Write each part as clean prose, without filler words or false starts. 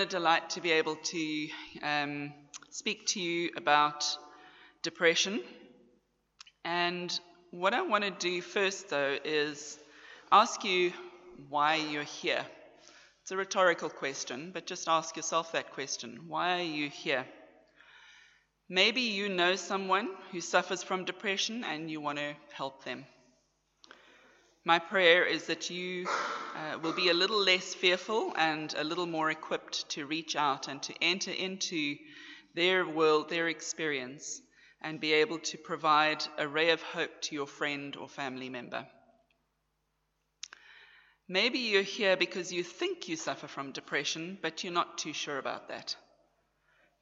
A delight to be able to speak to you about depression. And what I want to do first, though, is ask you why you're here. It's a rhetorical question, but just ask yourself that question. Why are you here? Maybe you know someone who suffers from depression and you want to help them. My prayer is that you will be a little less fearful and a little more equipped to reach out and to enter into their world, their experience, and be able to provide a ray of hope to your friend or family member. Maybe you're here because you think you suffer from depression, but you're not too sure about that.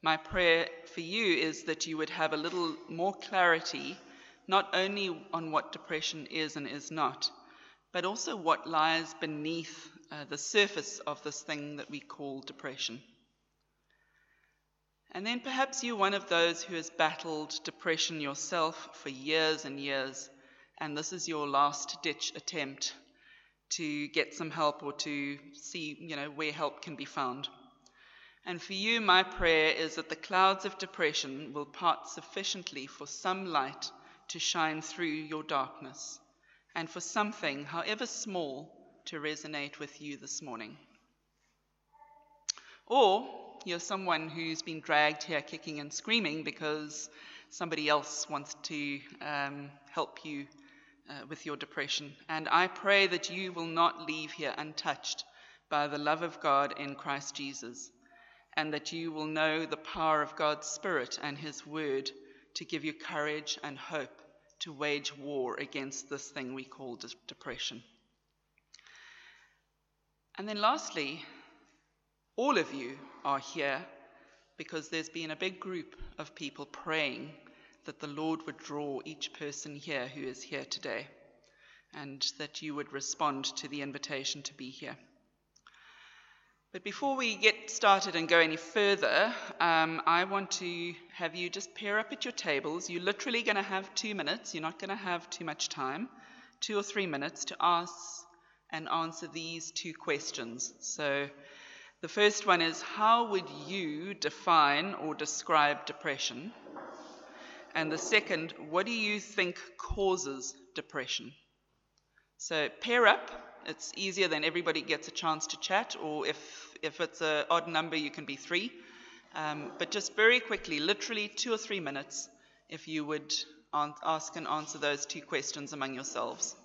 My prayer for you is that you would have a little more clarity, not only on what depression is and is not, but also what lies beneath the surface of this thing that we call depression. And then perhaps you're one of those who has battled depression yourself for years and years, and this is your last-ditch attempt to get some help or to see, where help can be found. And for you, my prayer is that the clouds of depression will part sufficiently for some light to shine through your darkness, and for something, however small, to resonate with you this morning. Or you're someone who's been dragged here kicking and screaming because somebody else wants to help you with your depression. And I pray that you will not leave here untouched by the love of God in Christ Jesus, and that you will know the power of God's Spirit and His Word to give you courage and hope to wage war against this thing we call depression. And then lastly, all of you are here because there's been a big group of people praying that the Lord would draw each person here who is here today, and that you would respond to the invitation to be here. But before we get started and go any further, I want to have you just pair up at your tables. You're literally going to have 2 minutes. You're not going to have too much time, 2 or 3 minutes, to ask and answer these two questions. So the first one is, how would you define or describe depression? And the second, what do you think causes depression? So pair up. It's easier than everybody gets a chance to chat, or if it's an odd number, you can be three. But just very quickly, literally 2 or 3 minutes, if you would ask and answer those two questions among yourselves.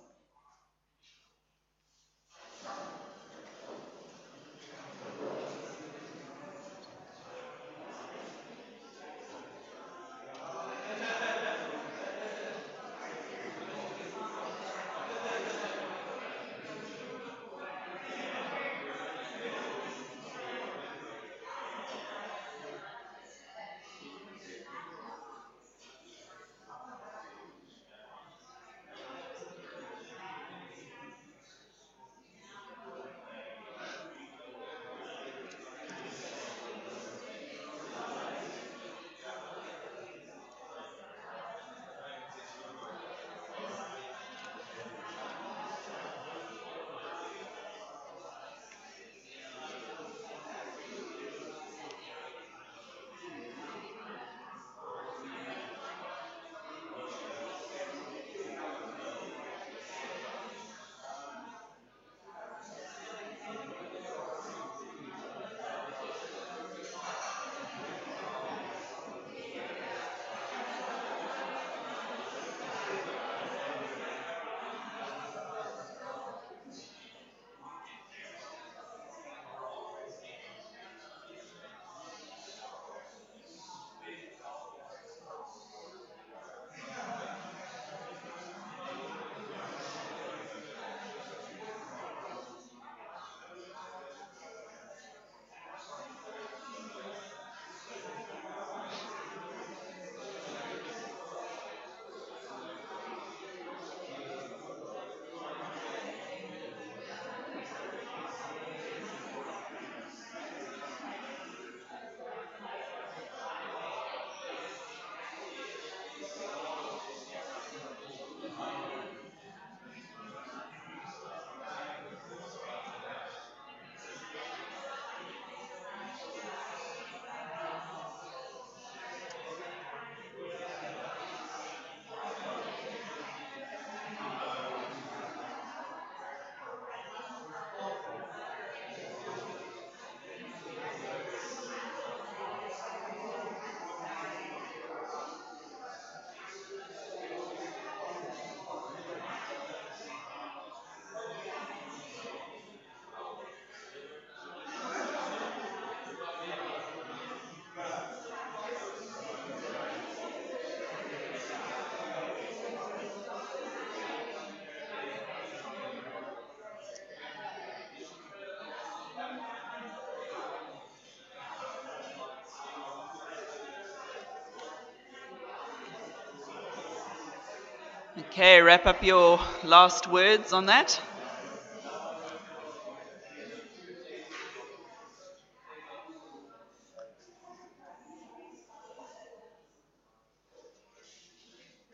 Okay, wrap up your last words on that.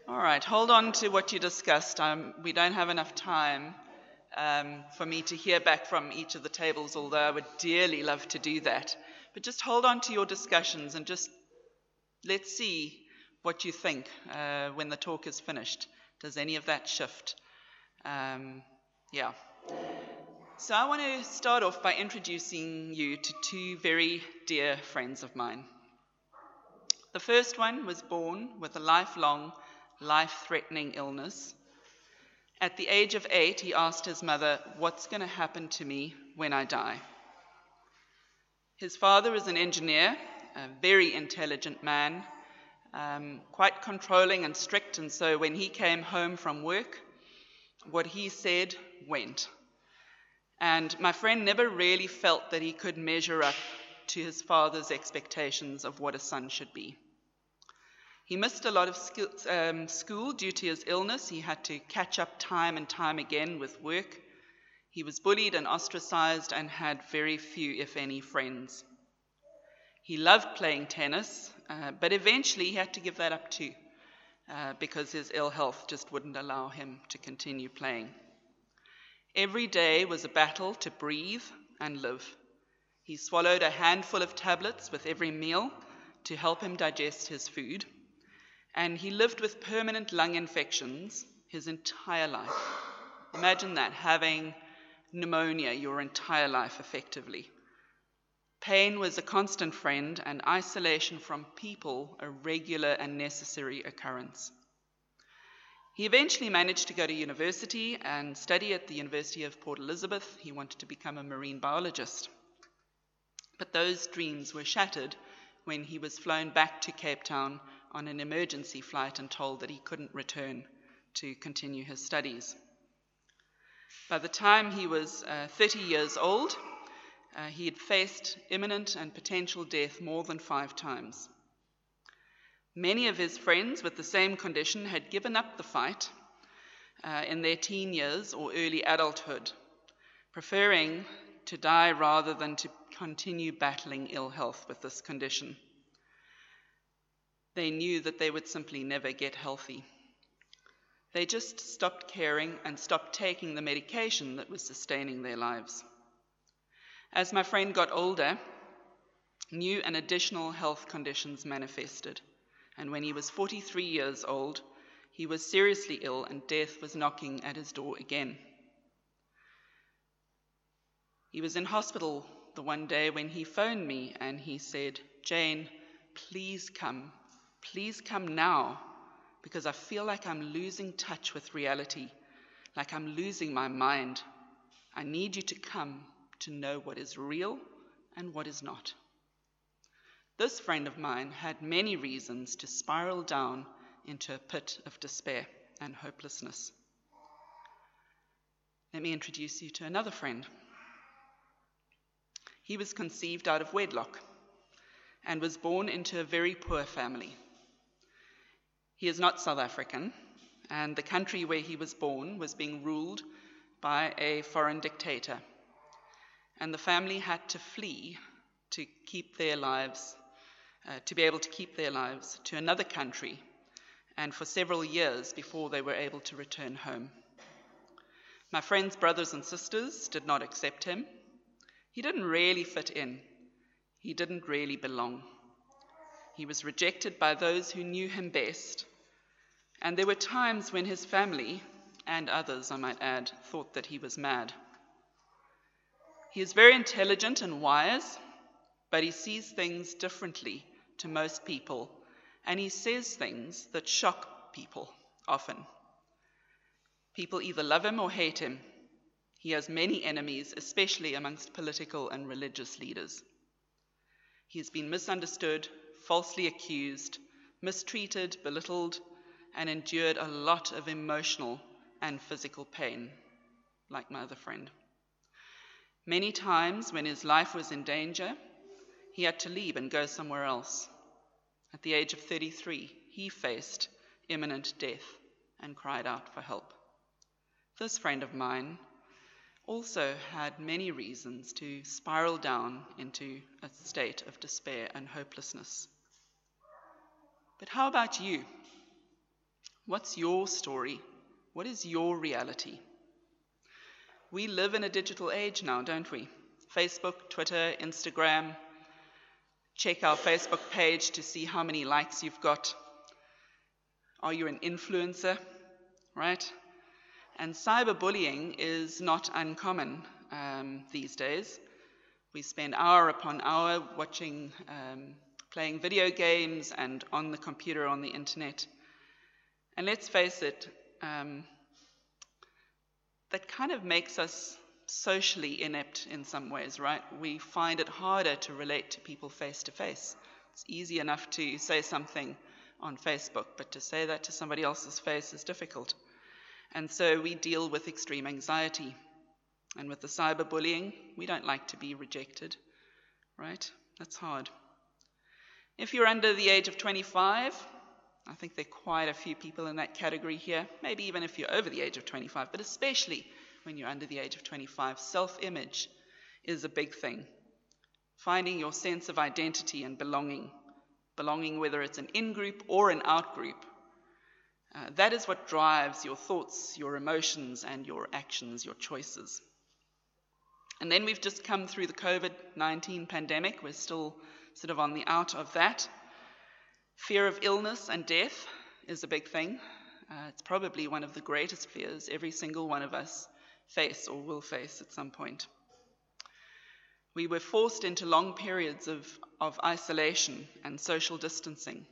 All right, hold on to what you discussed. We don't have enough time for me to hear back from each of the tables, although I would dearly love to do that. But just hold on to your discussions and just let's see what you think when the talk is finished. Does any of that shift? So I want to start off by introducing you to two very dear friends of mine. The first one was born with a lifelong, life-threatening illness. At the age of 8, he asked his mother, "What's going to happen to me when I die?" His father is an engineer, a very intelligent man, quite controlling and strict, and so when he came home from work, what he said went. And my friend never really felt that he could measure up to his father's expectations of what a son should be. He missed a lot of school due to his illness. He had to catch up time and time again with work. He was bullied and ostracized and had very few, if any, friends. He loved playing tennis, but eventually he had to give that up too, because his ill health just wouldn't allow him to continue playing. Every day was a battle to breathe and live. He swallowed a handful of tablets with every meal to help him digest his food, and he lived with permanent lung infections his entire life. Imagine that, having pneumonia your entire life effectively. Pain was a constant friend, and isolation from people a regular and necessary occurrence. He eventually managed to go to university and study at the University of Port Elizabeth. He wanted to become a marine biologist. But those dreams were shattered when he was flown back to Cape Town on an emergency flight and told that he couldn't return to continue his studies. By the time he was 30 years old, he had faced imminent and potential death more than 5 times. Many of his friends with the same condition had given up the fight in their teen years or early adulthood, preferring to die rather than to continue battling ill health with this condition. They knew that they would simply never get healthy. They just stopped caring and stopped taking the medication that was sustaining their lives. As my friend got older, new and additional health conditions manifested, and when he was 43 years old, he was seriously ill and death was knocking at his door again. He was in hospital the one day when he phoned me and he said, "Jane, please come now, because I feel like I'm losing touch with reality, like I'm losing my mind. I need you to come to know what is real and what is not." This friend of mine had many reasons to spiral down into a pit of despair and hopelessness. Let me introduce you to another friend. He was conceived out of wedlock and was born into a very poor family. He is not South African, and the country where he was born was being ruled by a foreign dictator, and the family had to flee to keep their lives, to be able to keep their lives, to another country, and for several years before they were able to return home. My friend's brothers and sisters did not accept him. He didn't really fit in. He didn't really belong. He was rejected by those who knew him best, and there were times when his family, and others I might add, thought that he was mad. He is very intelligent and wise, but he sees things differently to most people, and he says things that shock people often. People either love him or hate him. He has many enemies, especially amongst political and religious leaders. He has been misunderstood, falsely accused, mistreated, belittled, and endured a lot of emotional and physical pain, like my other friend. Many times when his life was in danger, he had to leave and go somewhere else. At the age of 33, he faced imminent death and cried out for help. This friend of mine also had many reasons to spiral down into a state of despair and hopelessness. But how about you? What's your story? What is your reality? We live in a digital age now, don't we? Facebook, Twitter, Instagram. Check our Facebook page to see how many likes you've got. Are you an influencer? Right? And cyberbullying is not uncommon these days. We spend hour upon hour watching, playing video games and on the computer, on the internet. And let's face it, that kind of makes us socially inept in some ways, right? We find it harder to relate to people face to face. It's easy enough to say something on Facebook, but to say that to somebody else's face is difficult. And so we deal with extreme anxiety. And with the cyberbullying, we don't like to be rejected, right? That's hard. If you're under the age of 25, I think there are quite a few people in that category here, maybe even if you're over the age of 25, but especially when you're under the age of 25, self-image is a big thing. Finding your sense of identity and belonging, whether it's an in-group or an out-group, that is what drives your thoughts, your emotions, and your actions, your choices. And then we've just come through the COVID-19 pandemic. We're still sort of on the out of that. Fear of illness and death is a big thing. It's probably one of the greatest fears every single one of us face or will face at some point. We were forced into long periods of isolation and social distancing.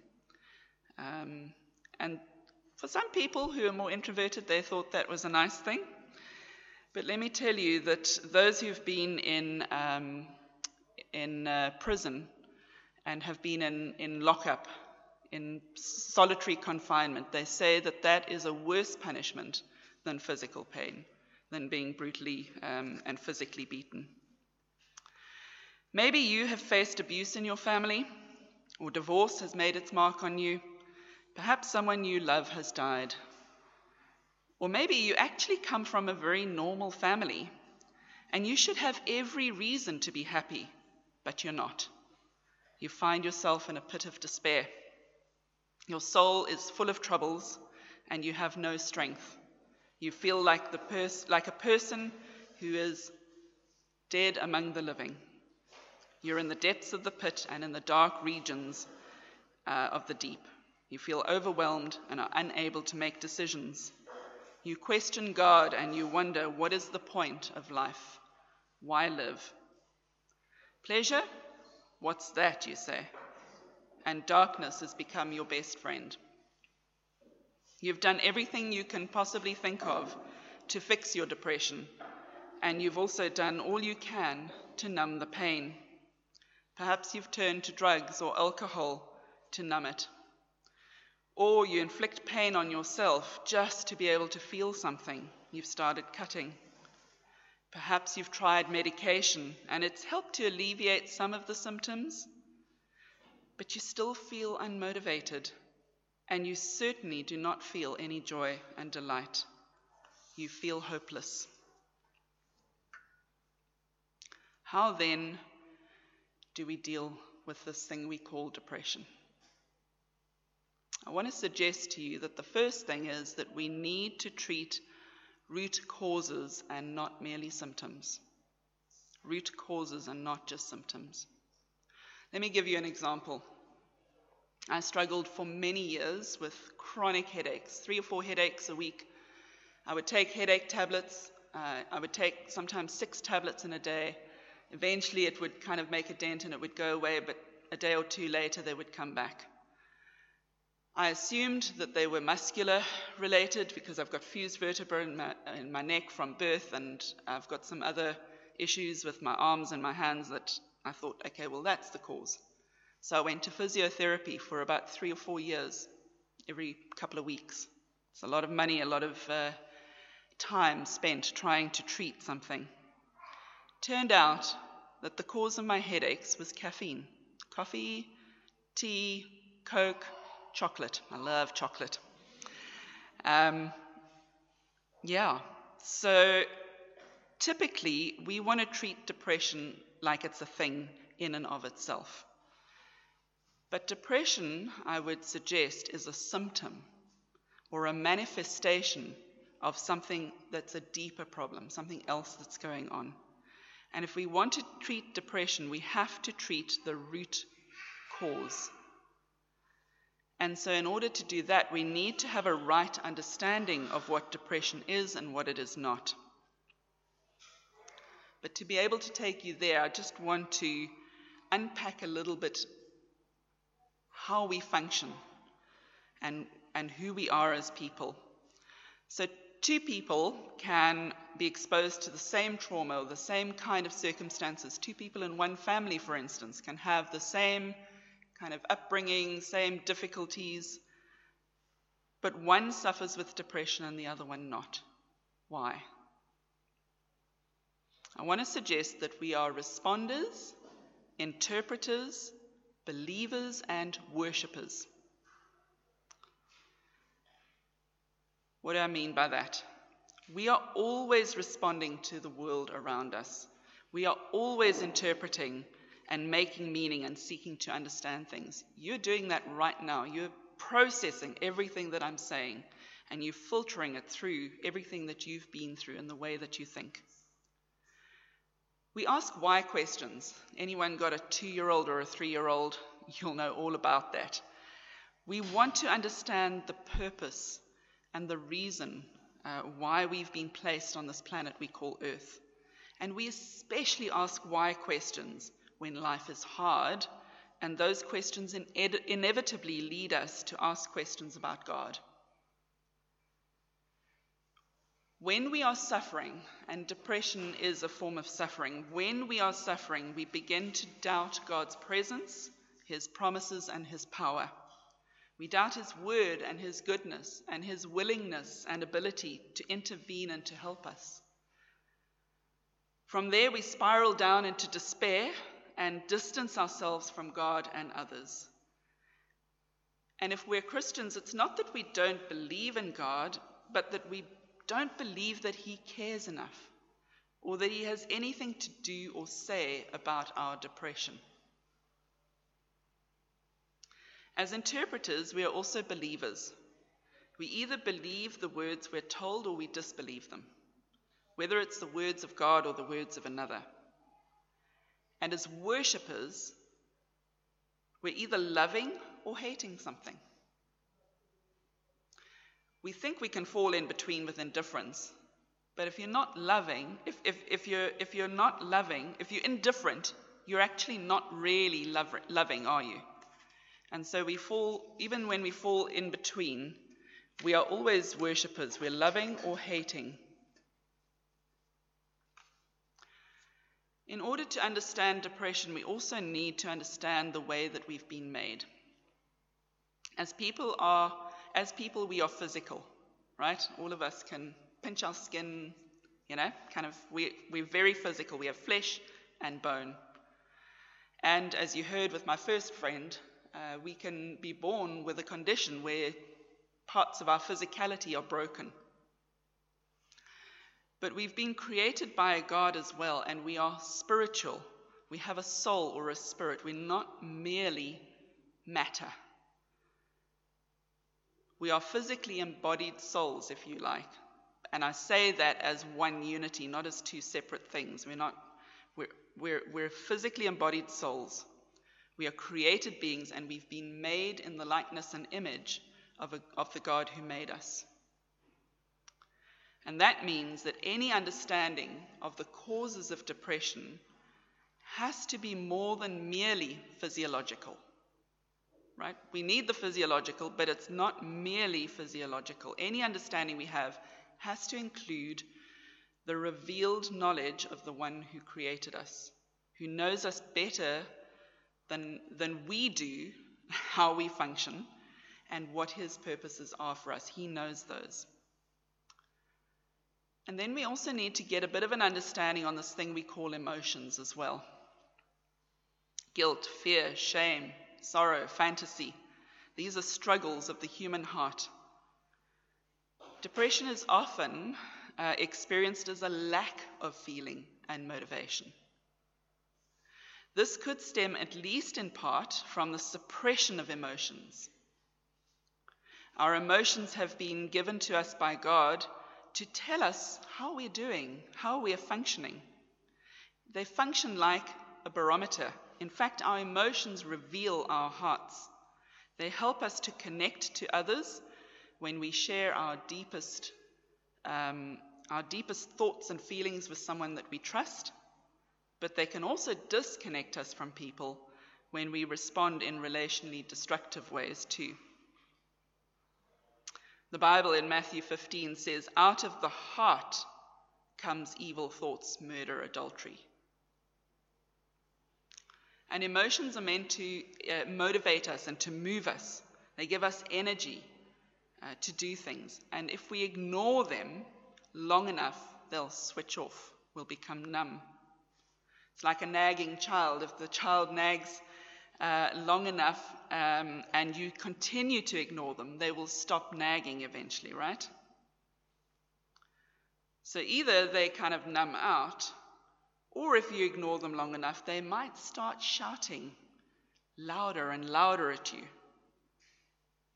And for some people who are more introverted, they thought that was a nice thing. But let me tell you that those who've been in prison and have been in lockup, in solitary confinement, they say that that is a worse punishment than physical pain, than being brutally and physically beaten. Maybe you have faced abuse in your family, or divorce has made its mark on you. Perhaps someone you love has died. Or maybe you actually come from a very normal family, and you should have every reason to be happy, but you're not. You find yourself in a pit of despair. Your soul is full of troubles, and you have no strength. You feel like a person who is dead among the living. You're in the depths of the pit and in the dark regions of the deep. You feel overwhelmed and are unable to make decisions. You question God and you wonder, what is the point of life? Why live? Pleasure? What's that, you say? And darkness has become your best friend. You've done everything you can possibly think of to fix your depression, and you've also done all you can to numb the pain. Perhaps you've turned to drugs or alcohol to numb it. Or you inflict pain on yourself just to be able to feel something. You've started cutting. Perhaps you've tried medication, and it's helped to alleviate some of the symptoms. But you still feel unmotivated, and you certainly do not feel any joy and delight. You feel hopeless. How then do we deal with this thing we call depression? I want to suggest to you that the first thing is that we need to treat root causes and not merely symptoms. Root causes and not just symptoms. Let me give you an example. I struggled for many years with chronic headaches, 3 or 4 headaches a week. I would take headache tablets. I would take sometimes 6 tablets in a day. Eventually it would kind of make a dent and it would go away, but a day or 2 later they would come back. I assumed that they were muscular related because I've got fused vertebra in my neck from birth, and I've got some other issues with my arms and my hands that I thought, okay, well, that's the cause. So I went to physiotherapy for about 3 or 4 years, every couple of weeks. It's a lot of money, a lot of time spent trying to treat something. Turned out that the cause of my headaches was caffeine. Coffee, tea, Coke, chocolate. I love chocolate. So typically we want to treat depression like it's a thing in and of itself. But depression, I would suggest, is a symptom or a manifestation of something that's a deeper problem, something else that's going on. And if we want to treat depression, we have to treat the root cause. And so in order to do that, we need to have a right understanding of what depression is and what it is not. But to be able to take you there, I just want to unpack a little bit how we function and who we are as people. So two people can be exposed to the same trauma or the same kind of circumstances. Two people in one family, for instance, can have the same kind of upbringing, same difficulties, but one suffers with depression and the other one not. Why? I want to suggest that we are responders, interpreters, believers, and worshippers. What do I mean by that? We are always responding to the world around us. We are always interpreting and making meaning and seeking to understand things. You're doing that right now. You're processing everything that I'm saying, and you're filtering it through everything that you've been through and the way that you think. We ask why questions. Anyone got a 2-year-old or a 3-year-old, you'll know all about that. We want to understand the purpose and the reason why we've been placed on this planet we call Earth. And we especially ask why questions when life is hard, and those questions inevitably lead us to ask questions about God. When we are suffering, and depression is a form of suffering, when we are suffering, we begin to doubt God's presence, his promises, and his power. We doubt his word and his goodness and his willingness and ability to intervene and to help us. From there, we spiral down into despair and distance ourselves from God and others. And if we're Christians, it's not that we don't believe in God, but that we don't believe that he cares enough or that he has anything to do or say about our depression. As interpreters, we are also believers. We either believe the words we're told or we disbelieve them, whether it's the words of God or the words of another. And as worshippers, we're either loving or hating something. We think we can fall in between with indifference, but if you're not loving, if you're indifferent, you're actually not really loving, are you? And so we fall, even when we fall in between, we are always worshippers. We're loving or hating. In order to understand depression, we also need to understand the way that we've been made. As people, we are physical, right? All of us can pinch our skin, we're very physical. We have flesh and bone. And as you heard with my first friend, we can be born with a condition where parts of our physicality are broken. But we've been created by God as well, and we are spiritual. We have a soul or a spirit. We're not merely matter. We are physically embodied souls, if you like. And I say that as one unity, not as two separate things. We're physically embodied souls. We are created beings, and we've been made in the likeness and image of the God who made us. And that means that any understanding of the causes of depression has to be more than merely physiological, right? We need the physiological, but it's not merely physiological. Any understanding we have has to include the revealed knowledge of the one who created us, who knows us better than we do, how we function, and what his purposes are for us. He knows those. And then we also need to get a bit of an understanding on this thing we call emotions as well. Guilt, fear, shame, sorrow, fantasy. These are struggles of the human heart. Depression is often experienced as a lack of feeling and motivation. This could stem, at least in part, from the suppression of emotions. Our emotions have been given to us by God to tell us how we're doing, how we're functioning. They function like a barometer. In fact, our emotions reveal our hearts. They help us to connect to others when we share our deepest thoughts and feelings with someone that we trust, but they can also disconnect us from people when we respond in relationally destructive ways too. The Bible in Matthew 15 says, "Out of the heart comes evil thoughts, murder, adultery." And emotions are meant to motivate us and to move us. They give us energy to do things. And if we ignore them long enough, they'll switch off. We'll become numb. It's like a nagging child. If the child nags long enough and you continue to ignore them, they will stop nagging eventually, right? So either they kind of numb out, or if you ignore them long enough, they might start shouting louder and louder at you.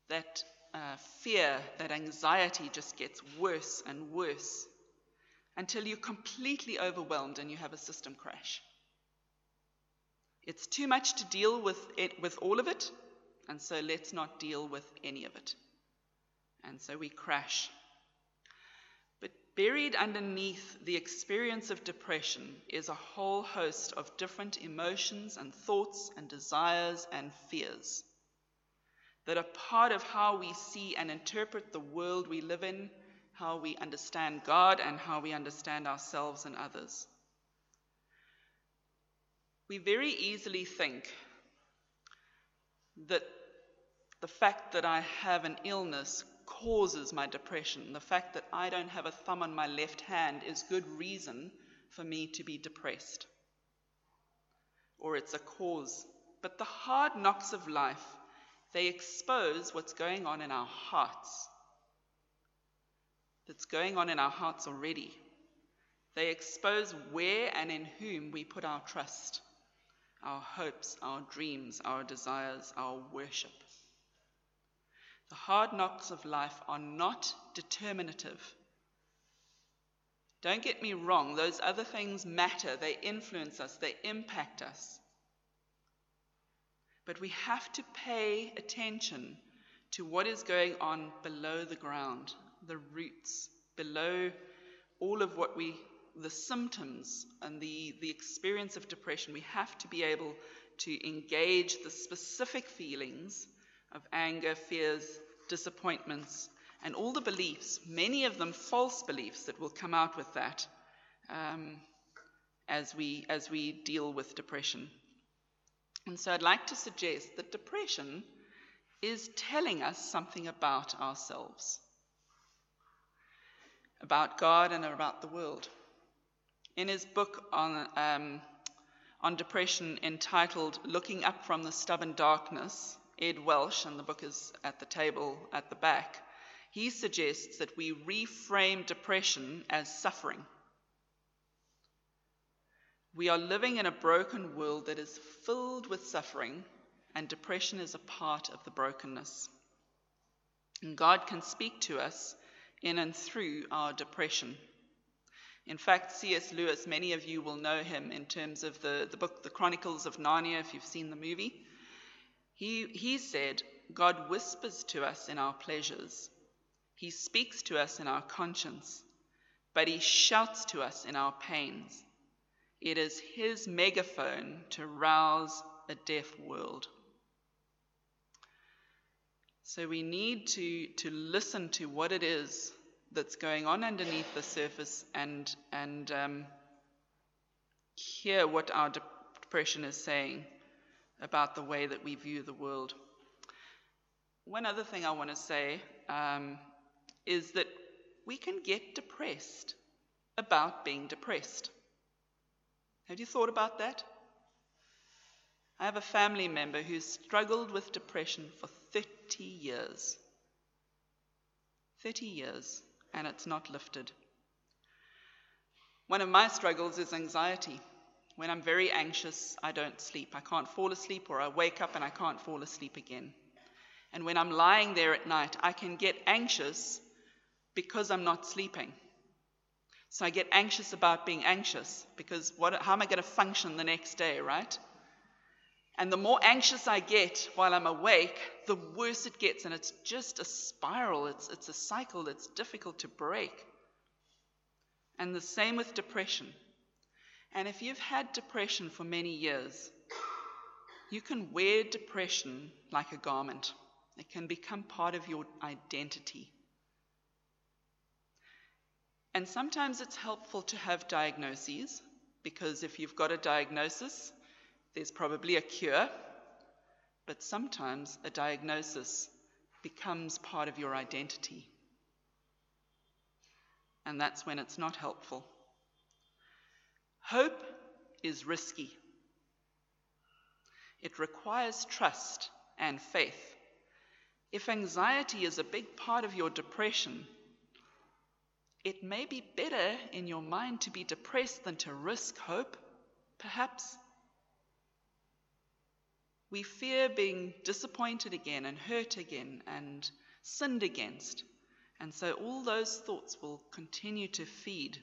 That fear, that anxiety just gets worse and worse until you're completely overwhelmed and you have a system crash. It's too much to deal with all of it, and so let's not deal with any of it. And so we crash. Buried underneath the experience of depression is a whole host of different emotions and thoughts and desires and fears that are part of how we see and interpret the world we live in, how we understand God, and how we understand ourselves and others. We very easily think that the fact that I have an illness causes my depression. The fact that I don't have a thumb on my left hand is good reason for me to be depressed. Or it's a cause. But the hard knocks of life, they expose what's going on in our hearts. That's going on in our hearts already. They expose where and in whom we put our trust, our hopes, our dreams, our desires, our worship. The hard knocks of life are not determinative. Don't get me wrong, those other things matter. They influence us, they impact us. But we have to pay attention to what is going on below the ground, the roots, below all of what the symptoms and the experience of depression. We have to be able to engage the specific feelings of anger, fears, disappointments, and all the beliefs, many of them false beliefs that will come out with that as we deal with depression. And so I'd like to suggest that depression is telling us something about ourselves, about God and about the world. In his book on depression entitled Looking Up from the Stubborn Darkness, Ed Welsh, and the book is at the table at the back, he suggests that we reframe depression as suffering. We are living in a broken world that is filled with suffering, and depression is a part of the brokenness. And God can speak to us in and through our depression. In fact, C.S. Lewis, many of you will know him in terms of the book The Chronicles of Narnia, if you've seen the movie. He said, God whispers to us in our pleasures. He speaks to us in our conscience, but he shouts to us in our pains. It is his megaphone to rouse a deaf world. So we need to listen to what it is that's going on underneath the surface and hear what our depression is saying about the way that we view the world. One other thing I want to say is that we can get depressed about being depressed. Have you thought about that? I have a family member who's struggled with depression for 30 years. and it's not lifted. One of my struggles is anxiety. When I'm very anxious, I don't sleep. I can't fall asleep, or I wake up and I can't fall asleep again. And when I'm lying there at night, I can get anxious because I'm not sleeping. So I get anxious about being anxious, because how am I going to function the next day, right? And the more anxious I get while I'm awake, the worse it gets. And it's just a spiral. It's a cycle that's difficult to break. And the same with depression. And if you've had depression for many years, you can wear depression like a garment. It can become part of your identity. And sometimes it's helpful to have diagnoses, because if you've got a diagnosis, there's probably a cure. But sometimes a diagnosis becomes part of your identity. And that's when it's not helpful. Hope is risky. It requires trust and faith. If anxiety is a big part of your depression, it may be better in your mind to be depressed than to risk hope, perhaps. We fear being disappointed again and hurt again and sinned against. And so all those thoughts will continue to feed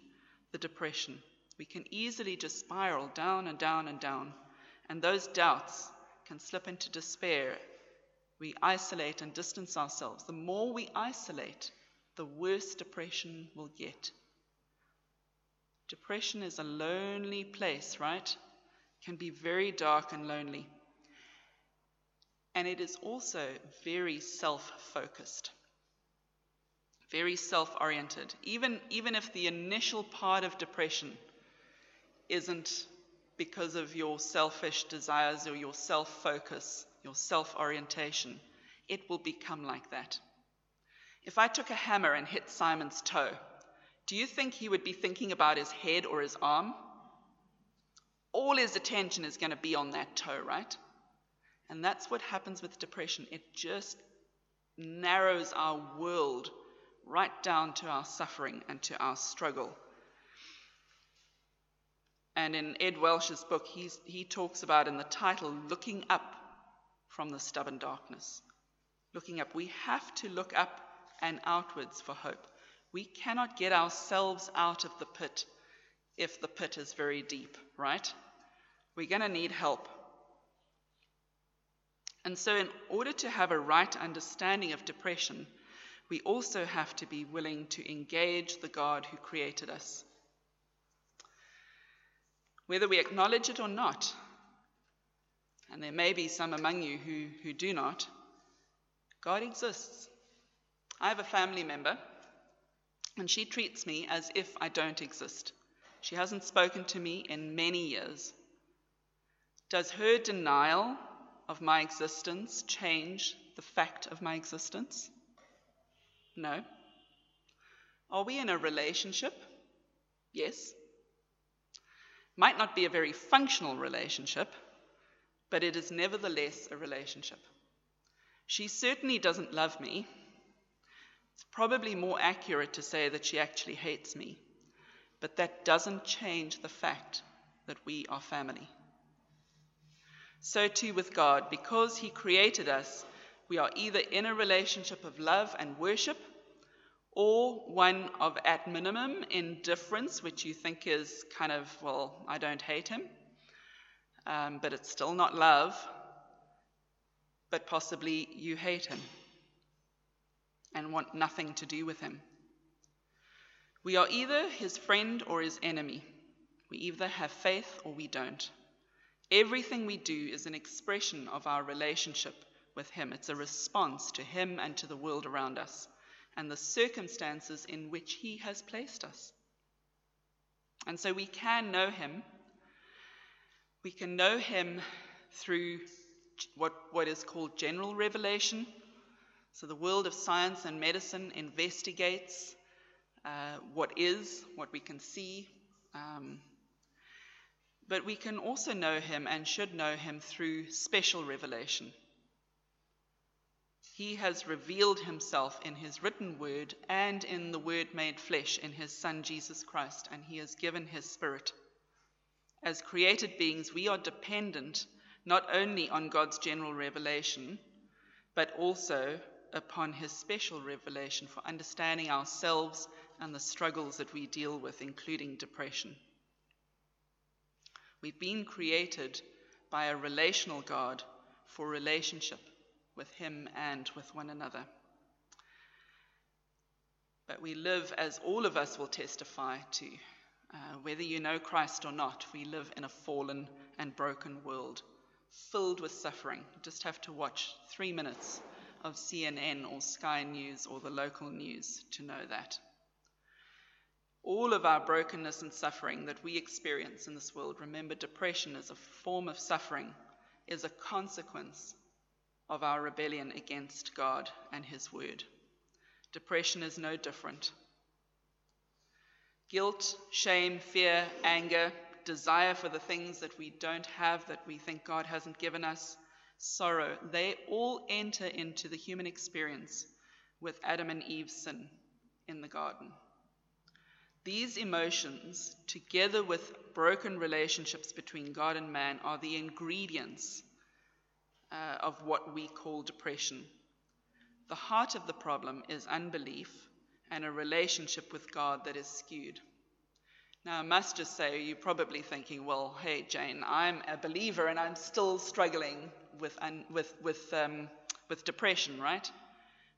the depression. We can easily just spiral down and down and down. And those doubts can slip into despair. We isolate and distance ourselves. The more we isolate, the worse depression will get. Depression is a lonely place, right? It can be very dark and lonely. And it is also very self-focused, very self-oriented. Even if the initial part of depression isn't because of your selfish desires or your self-focus, your self-orientation, it will become like that. If I took a hammer and hit Simon's toe, do you think he would be thinking about his head or his arm? All his attention is going to be on that toe, right? And that's what happens with depression. It just narrows our world right down to our suffering and to our struggle. And in Ed Welsh's book, he talks about, in the title, Looking Up from the Stubborn Darkness. Looking up. We have to look up and outwards for hope. We cannot get ourselves out of the pit if the pit is very deep, right? We're going to need help. And so in order to have a right understanding of depression, we also have to be willing to engage the God who created us. Whether we acknowledge it or not, and there may be some among you who do not, God exists. I have a family member, and she treats me as if I don't exist. She hasn't spoken to me in many years. Does her denial of my existence change the fact of my existence? No. Are we in a relationship? Yes. Might not be a very functional relationship, but it is nevertheless a relationship. She certainly doesn't love me. It's probably more accurate to say that she actually hates me, but that doesn't change the fact that we are family. So too with God. Because he created us, we are either in a relationship of love and worship, or one of, at minimum, indifference, which you think is kind of, well, I don't hate him, but it's still not love, but possibly you hate him and want nothing to do with him. We are either his friend or his enemy. We either have faith or we don't. Everything we do is an expression of our relationship with him. It's a response to him and to the world around us and the circumstances in which he has placed us. And so we can know him. We can know him through what is called general revelation. So the world of science and medicine investigates what is, what we can see. But we can also know him, and should know him, through special revelation. He has revealed himself in his written word and in the word made flesh in his Son, Jesus Christ, and he has given his Spirit. As created beings, we are dependent not only on God's general revelation, but also upon his special revelation for understanding ourselves and the struggles that we deal with, including depression. We've been created by a relational God for relationship with him and with one another. But we live, as all of us will testify to, whether you know Christ or not, we live in a fallen and broken world, filled with suffering. You just have to watch 3 minutes of CNN or Sky News or the local news to know that. All of our brokenness and suffering that we experience in this world, remember, depression is a form of suffering, is a consequence of our rebellion against God and his word. Depression is no different. Guilt, shame, fear, anger, desire for the things that we don't have, that we think God hasn't given us, sorrow, they all enter into the human experience with Adam and Eve's sin in the garden. These emotions, together with broken relationships between God and man, are the ingredients of what we call depression. The heart of the problem is unbelief and a relationship with God that is skewed. Now, I must just say, you're probably thinking, well, hey, Jane, I'm a believer and I'm still struggling with depression, right?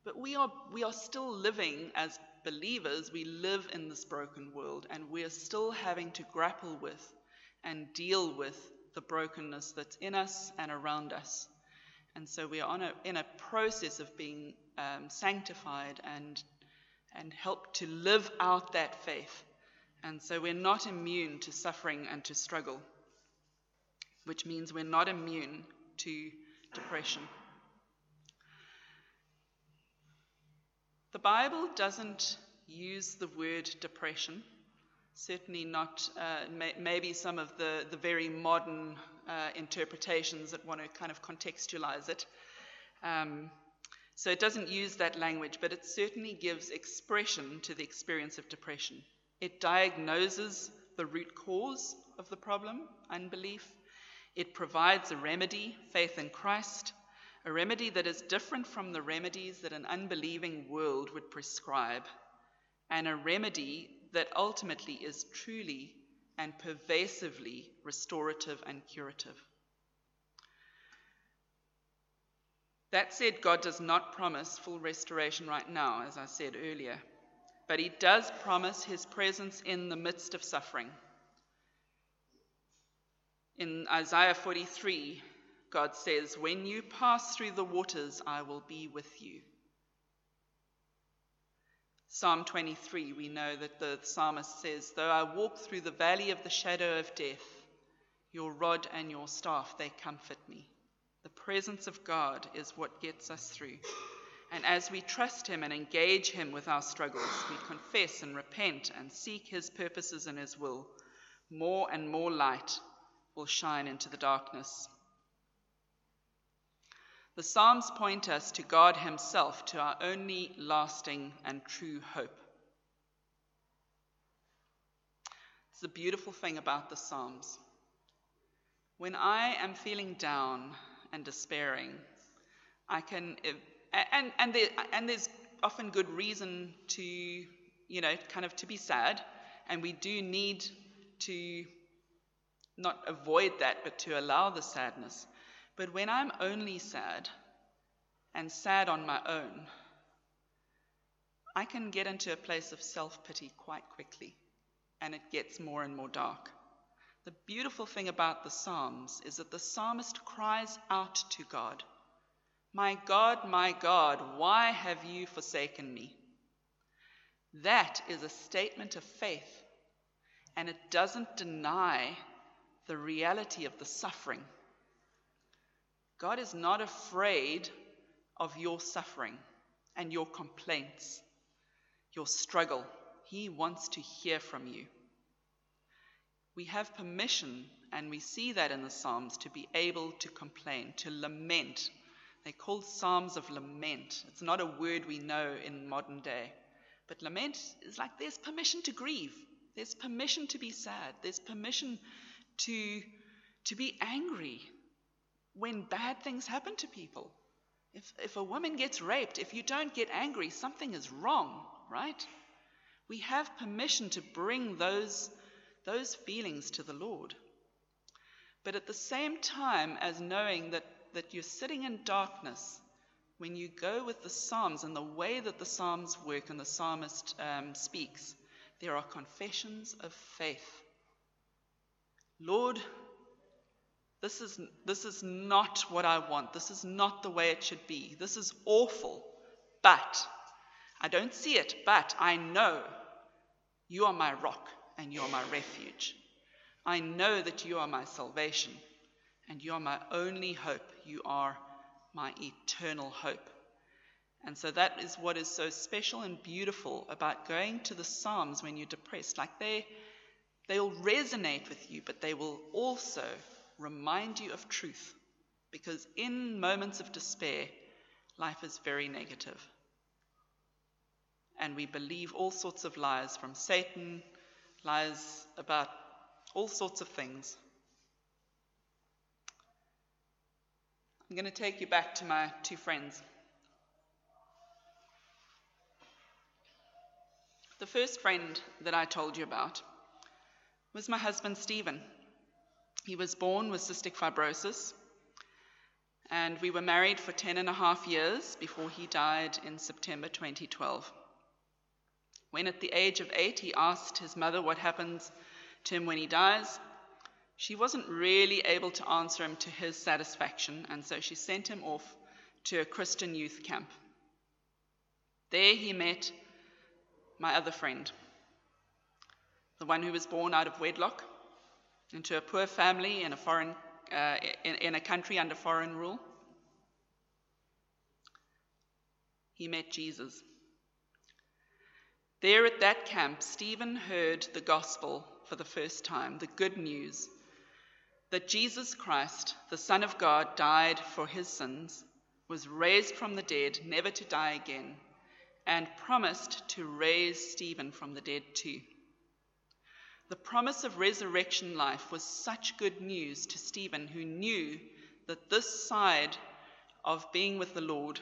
But we are still living as believers. We live in this broken world, and we're still having to grapple with and deal with the brokenness that's in us and around us. And so we are in a process of being sanctified and helped to live out that faith. And so we're not immune to suffering and to struggle, which means we're not immune to depression. The Bible doesn't use the word depression, certainly not, maybe some of the very modern interpretations that want to kind of contextualize it. So it doesn't use that language, but it certainly gives expression to the experience of depression. It diagnoses the root cause of the problem, unbelief. It provides a remedy, faith in Christ, a remedy that is different from the remedies that an unbelieving world would prescribe, and a remedy that ultimately is truly and pervasively restorative and curative. That said, God does not promise full restoration right now, as I said earlier, but he does promise his presence in the midst of suffering. In Isaiah 43, God says, "When you pass through the waters, I will be with you." Psalm 23, we know that the psalmist says, "Though I walk through the valley of the shadow of death, your rod and your staff, they comfort me." The presence of God is what gets us through. And as we trust him and engage him with our struggles, we confess and repent and seek his purposes and his will, more and more light will shine into the darkness. The Psalms point us to God himself, to our only lasting and true hope. It's the beautiful thing about the Psalms. When I am feeling down and despairing, I can, and there's often good reason to, kind of to be sad, and we do need to not avoid that, but to allow the sadness. But when I'm only sad and sad on my own, I can get into a place of self-pity quite quickly, and it gets more and more dark. The beautiful thing about the Psalms is that the psalmist cries out to God, my God, why have you forsaken me?" That is a statement of faith, and it doesn't deny the reality of the suffering. God is not afraid of your suffering and your complaints, your struggle. He wants to hear from you. We have permission, and we see that in the Psalms, to be able to complain, to lament They're called Psalms of Lament. It's not a word we know in modern day. But lament is like there's permission to grieve. There's permission to be sad. There's permission to be angry when bad things happen to people. If a woman gets raped, if you don't get angry, something is wrong, right? We have permission to bring those feelings to the Lord. But at the same time as knowing that you're sitting in darkness, when you go with the Psalms and the way that the Psalms work and the psalmist speaks, there are confessions of faith. Lord, this is not what I want. This is not the way it should be. This is awful, but I don't see it, but I know you are my rock and you are my refuge. I know that you are my salvation and you are my only hope. You are my eternal hope. And so that is what is so special and beautiful about going to the Psalms when you're depressed. Like they'll resonate with you, but they will also remind you of truth, because in moments of despair, life is very negative. And we believe all sorts of lies from Satan, lies about all sorts of things. I'm going to take you back to my two friends. The first friend that I told you about was my husband, Stephen. He was born with cystic fibrosis, and we were married for 10.5 years before he died in September 2012. When at the age of 8, he asked his mother what happens to him when he dies. She wasn't really able to answer him to his satisfaction, and so she sent him off to a Christian youth camp. There he met my other friend, the one who was born out of wedlock into a poor family in a foreign, in a country under foreign rule. He met Jesus. There at that camp, Stephen heard the gospel for the first time, the good news that Jesus Christ, the Son of God, died for his sins, was raised from the dead, never to die again, and promised to raise Stephen from the dead too. The promise of resurrection life was such good news to Stephen, who knew that this side of being with the Lord,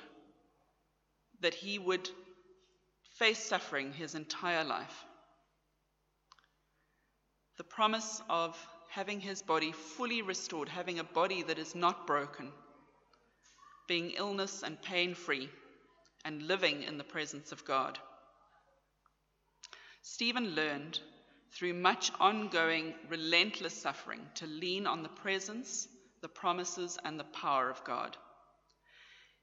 that he would face suffering his entire life. The promise of having his body fully restored, having a body that is not broken, being illness and pain-free, and living in the presence of God. Stephen learned through much ongoing, relentless suffering to lean on the presence, the promises, and the power of God.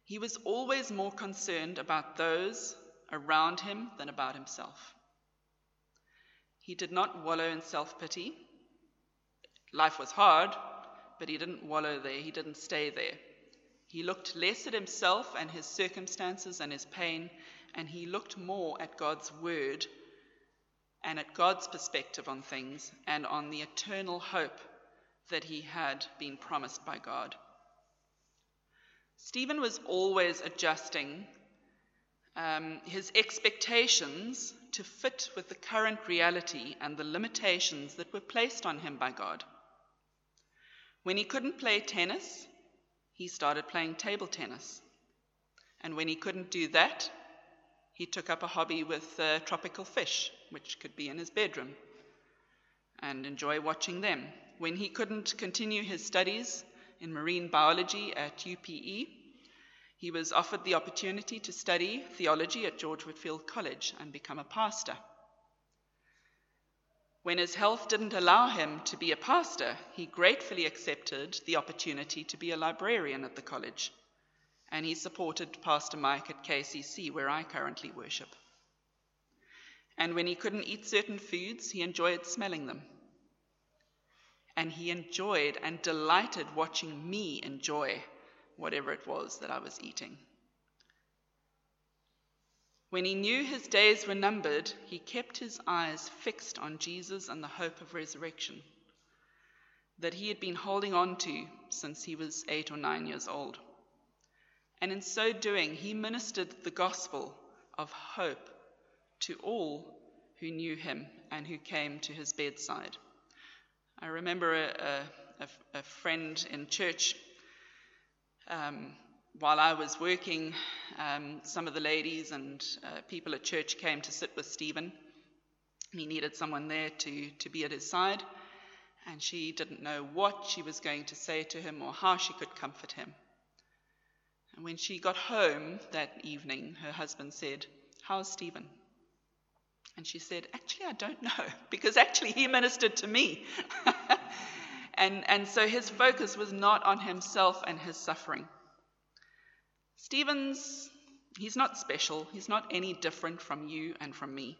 He was always more concerned about those around him than about himself. He did not wallow in self-pity. Life was hard, but he didn't wallow there. He didn't stay there. He looked less at himself and his circumstances and his pain, and he looked more at God's word and at God's perspective on things and on the eternal hope that he had been promised by God. Stephen was always adjusting his expectations to fit with the current reality and the limitations that were placed on him by God. When he couldn't play tennis, he started playing table tennis. And when he couldn't do that, he took up a hobby with tropical fish, which could be in his bedroom, and enjoy watching them. When he couldn't continue his studies in marine biology at UPE, he was offered the opportunity to study theology at George Whitfield College and become a pastor. When his health didn't allow him to be a pastor, he gratefully accepted the opportunity to be a librarian at the college, and he supported Pastor Mike at KCC, where I currently worship. And when he couldn't eat certain foods, he enjoyed smelling them. And he enjoyed and delighted watching me enjoy whatever it was that I was eating. When he knew his days were numbered, he kept his eyes fixed on Jesus and the hope of resurrection that he had been holding on to since he was 8 or 9 years old. and in so doing, he ministered the gospel of hope to all who knew him and who came to his bedside. I remember a friend in church, while I was working, some of the ladies and people at church came to sit with Stephen. He needed someone there to be at his side, and she didn't know what she was going to say to him or how she could comfort him. And when she got home that evening, her husband said, "How's Stephen?" And she said, "Actually, I don't know, because actually he ministered to me." And so his focus was not on himself and his suffering. Stephen's, he's not special. He's not any different from you and from me.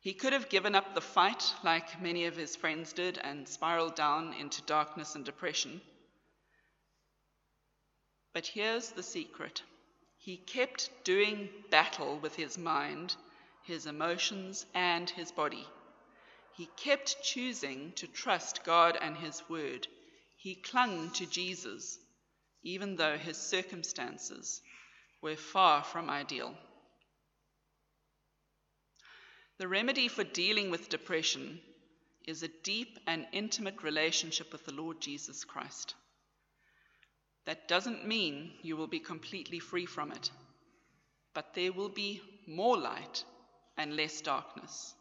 He could have given up the fight like many of his friends did and spiraled down into darkness and depression. But here's the secret. He kept doing battle with his mind, his emotions, and his body. He kept choosing to trust God and his word. He clung to Jesus, even though his circumstances were far from ideal. The remedy for dealing with depression is a deep and intimate relationship with the Lord Jesus Christ. That doesn't mean you will be completely free from it, but there will be more light and less darkness,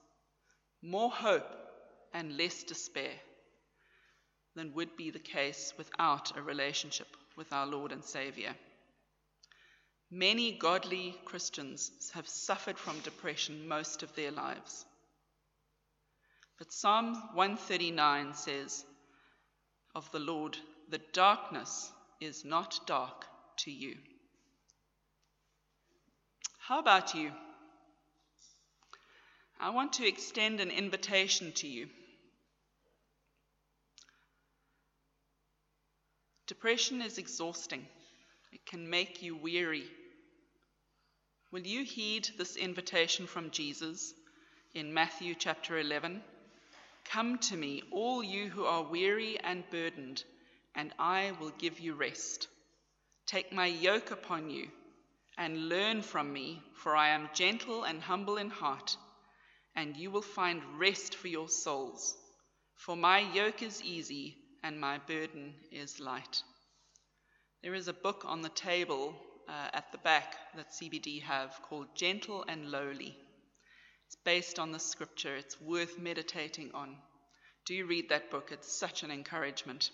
more hope and less despair than would be the case without a relationship with our Lord and Savior. Many godly Christians have suffered from depression most of their lives. But Psalm 139 says of the Lord, "The darkness is not dark to you." How about you? I want to extend an invitation to you. Depression is exhausting. It can make you weary. Will you heed this invitation from Jesus in Matthew chapter 11? "Come to me, all you who are weary and burdened, and I will give you rest. Take my yoke upon you and learn from me, for I am gentle and humble in heart, and you will find rest for your souls. For my yoke is easy and my burden is light." There is a book on the table at the back that CBD have called Gentle and Lowly. It's based on the scripture. It's worth meditating on. Do read that book. It's such an encouragement.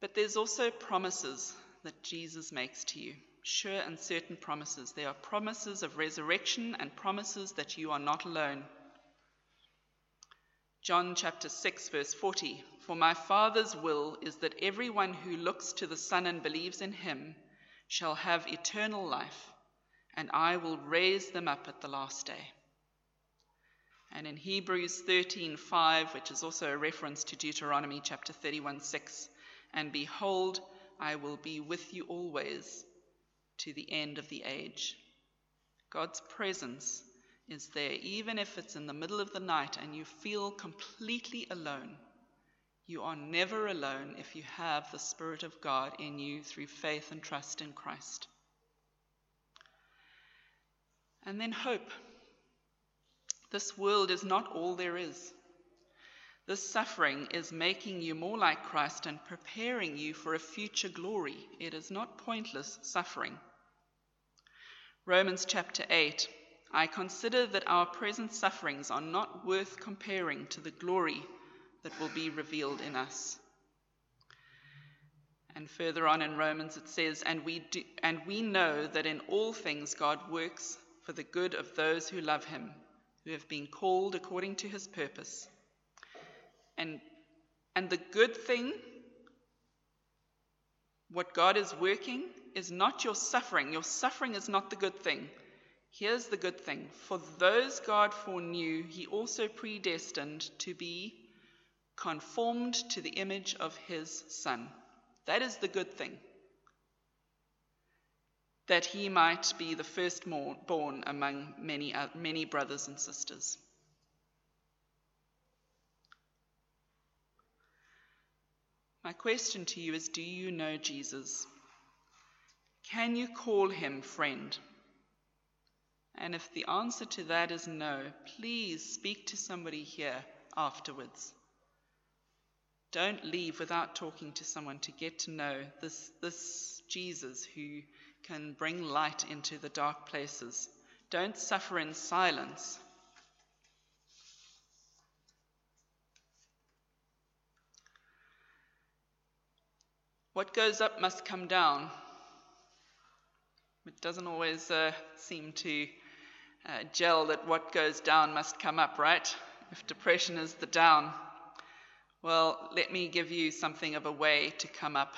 But there's also promises that Jesus makes to you. Sure and certain promises. There are promises of resurrection and promises that you are not alone. John chapter 6 verse 40, "For my Father's will is that everyone who looks to the Son and believes in him shall have eternal life, and I will raise them up at the last day." And in Hebrews 13:5, which is also a reference to Deuteronomy chapter 31:6, "And behold, I will be with you always, to the end of the age." God's presence is there, even if it's in the middle of the night and you feel completely alone. You are never alone if you have the Spirit of God in you through faith and trust in Christ. And then hope. This world is not all there is. This suffering is making you more like Christ and preparing you for a future glory. It is not pointless suffering. Romans chapter 8, "I consider that our present sufferings are not worth comparing to the glory that will be revealed in us." And further on in Romans it says, "And we know that in all things God works for the good of those who love him, who have been called according to his purpose." And the good thing, what God is working, is not your suffering. Your suffering is not the good thing. Here's the good thing. "For those God foreknew, he also predestined to be conformed to the image of his Son." That is the good thing. "That he might be the firstborn among many brothers and sisters." My question to you is, do you know Jesus? Can you call him friend? And if the answer to that is no, please speak to somebody here afterwards. Don't leave without talking to someone to get to know this Jesus who can bring light into the dark places. Don't suffer in silence. What goes up must come down. It doesn't always seem to gel that what goes down must come up, right? If depression is the down, well, let me give you something of a way to come up.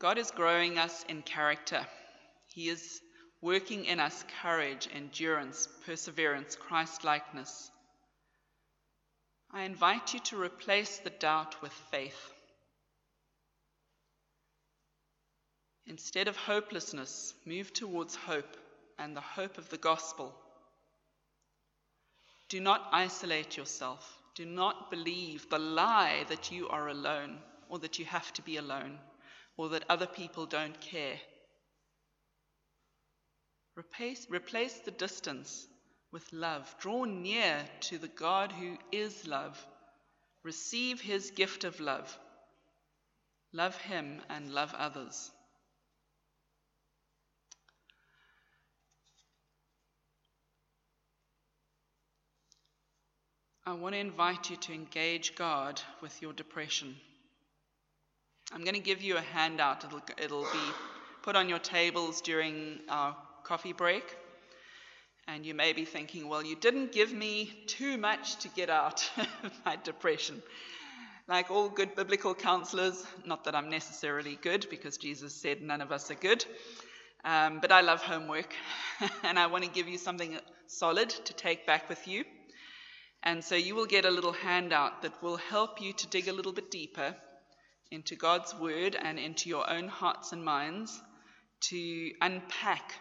God is growing us in character. He is working in us courage, endurance, perseverance, Christ-likeness. I invite you to replace the doubt with faith. Instead of hopelessness, move towards hope and the hope of the gospel. Do not isolate yourself. Do not believe the lie that you are alone or that you have to be alone or that other people don't care. Replace the distance with love. Draw near to the God who is love. Receive his gift of love. Love him and love others. I want to invite you to engage God with your depression. I'm going to give you a handout. It'll be put on your tables during our coffee break. And you may be thinking, well, you didn't give me too much to get out of my depression. Like all good biblical counselors, not that I'm necessarily good, because Jesus said none of us are good. But I love homework. And I want to give you something solid to take back with you. And so you will get a little handout that will help you to dig a little bit deeper into God's word and into your own hearts and minds to unpack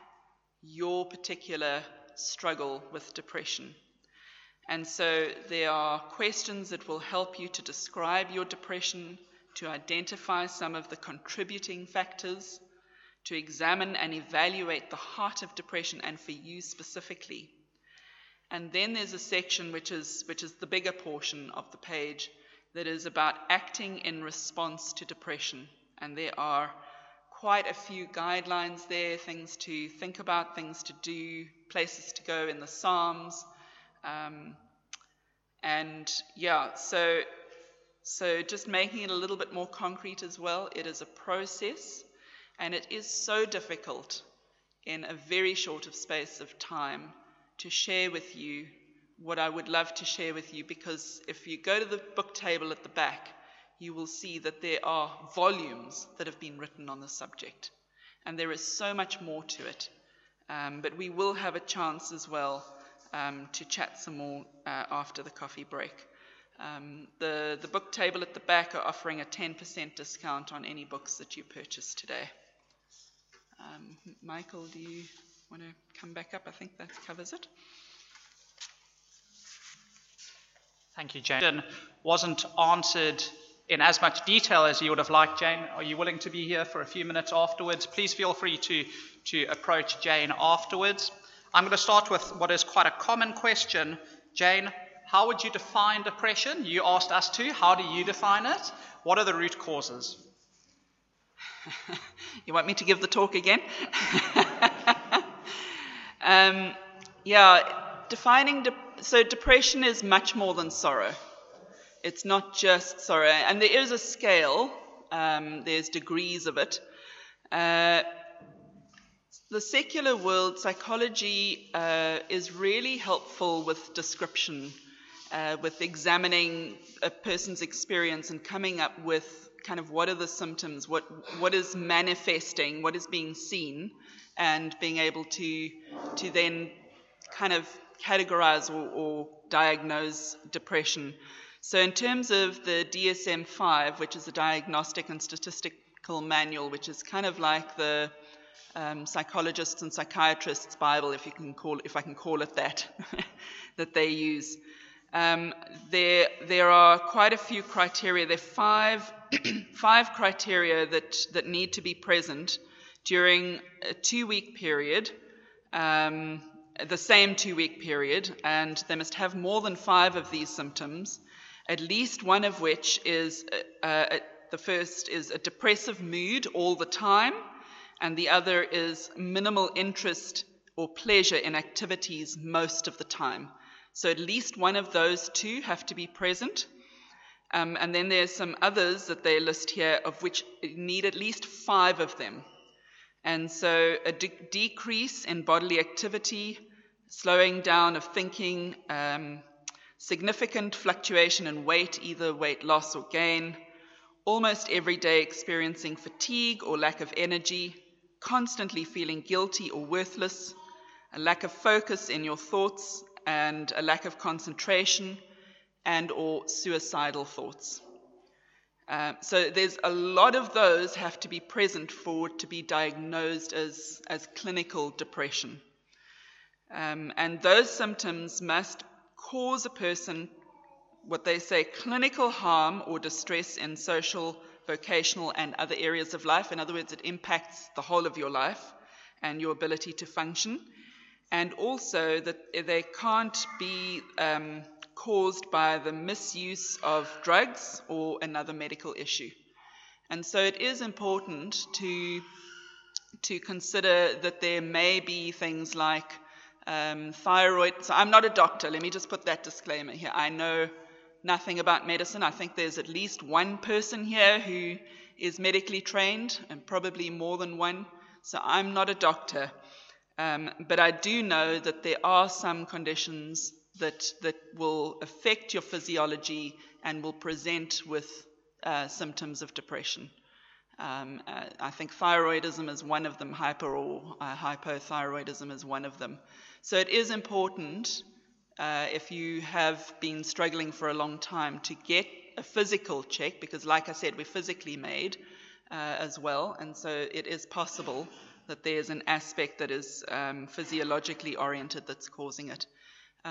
your particular struggle with depression. And so there are questions that will help you to describe your depression, to identify some of the contributing factors, to examine and evaluate the heart of depression and for you specifically. And then there's a section which is the bigger portion of the page that is about acting in response to depression. And there are quite a few guidelines there, things to think about, things to do, places to go in the Psalms. So just making it a little bit more concrete as well. It is a process, and it is so difficult in a very short space of time to share with you what I would love to share with you, because if you go to the book table at the back, you will see that there are volumes that have been written on the subject, and there is so much more to it. But we will have a chance as well to chat some more after the coffee break. The book table at the back are offering a 10% discount on any books that you purchase today. Michael, do you want to come back up? I think that covers it. Thank you, Jane. It wasn't answered in as much detail as you would have liked, Jane. Are you willing to be here for a few minutes afterwards? Please feel free to approach Jane afterwards. I'm going to start with what is quite a common question. Jane, how would you define depression? You asked us to. How do you define it? What are the root causes? You want me to give the talk again? So depression is much more than sorrow. It's not just sorrow. And there is a scale. There's degrees of it. The secular world, psychology is really helpful with description, with examining a person's experience and coming up with kind of what are the symptoms, what is manifesting, what is being seen, and being able to then kind of categorize or diagnose depression. So in terms of the DSM-5, which is the Diagnostic and Statistical Manual, which is kind of like the psychologists and psychiatrists' Bible, if I can call it that, that they use. There are quite a few criteria. There are five criteria that need to be present during a 2-week period, the same 2-week period, and they must have more than 5 of these symptoms, at least one of which is, the first is a depressive mood all the time, and the other is minimal interest or pleasure in activities most of the time. So at least one of those 2 have to be present. And then there's some others that they list here, of which need at least 5 of them. And so a decrease in bodily activity, slowing down of thinking, significant fluctuation in weight, either weight loss or gain, almost every day experiencing fatigue or lack of energy, constantly feeling guilty or worthless, a lack of focus in your thoughts, and a lack of concentration and or suicidal thoughts. So there's a lot of those have to be present for to be diagnosed as clinical depression. And those symptoms must cause a person what they say clinical harm or distress in social, vocational and other areas of life. In other words, it impacts the whole of your life and your ability to function. And also that they can't be caused by the misuse of drugs or another medical issue. And so it is important to consider that there may be things like thyroid. So I'm not a doctor. Let me just put that disclaimer here. I know nothing about medicine. I think there's at least one person here who is medically trained, and probably more than one. So I'm not a doctor. But I do know that there are some conditions that will affect your physiology and will present with symptoms of depression. I think thyroidism is one of them, hypothyroidism is one of them. So it is important, if you have been struggling for a long time, to get a physical check, because like I said, we're physically made as well, and so it is possible that there's an aspect that is physiologically oriented that's causing it.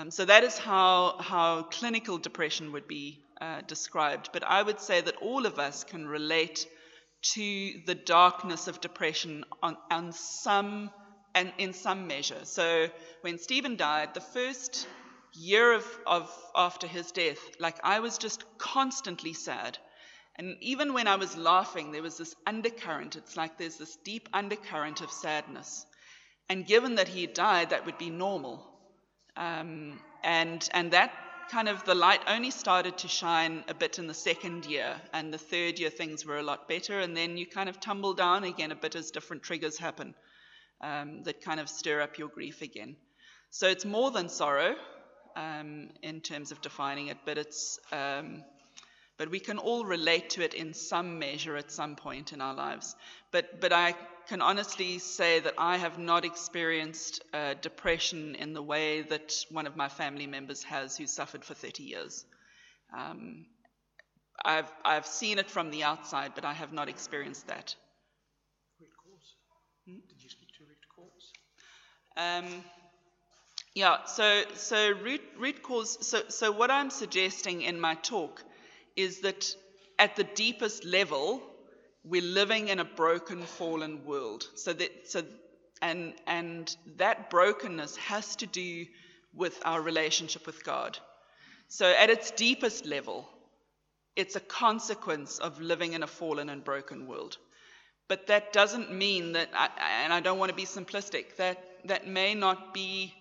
So that is how clinical depression would be described. But I would say that all of us can relate to the darkness of depression in some measure. So when Stephen died, the first year of after his death, like I was just constantly sad. And even when I was laughing, there was this undercurrent. It's like there's this deep undercurrent of sadness. And given that he died, that would be normal. And that kind of, the light only started to shine a bit in the 2nd year. And the 3rd year, things were a lot better. And then you kind of tumble down again a bit as different triggers happen that kind of stir up your grief again. So it's more than sorrow in terms of defining it, but it's... But we can all relate to it in some measure at some point in our lives. But I can honestly say that I have not experienced depression in the way that one of my family members has, who suffered for 30 years. I've seen it from the outside, but I have not experienced that. Red corpse. Did you speak to a red corpse? Yeah. So root cause. So what I'm suggesting in my talk is that at the deepest level, we're living in a broken, fallen world. And that brokenness has to do with our relationship with God. So at its deepest level, it's a consequence of living in a fallen and broken world. But that doesn't mean that, I don't want to be simplistic, that may not be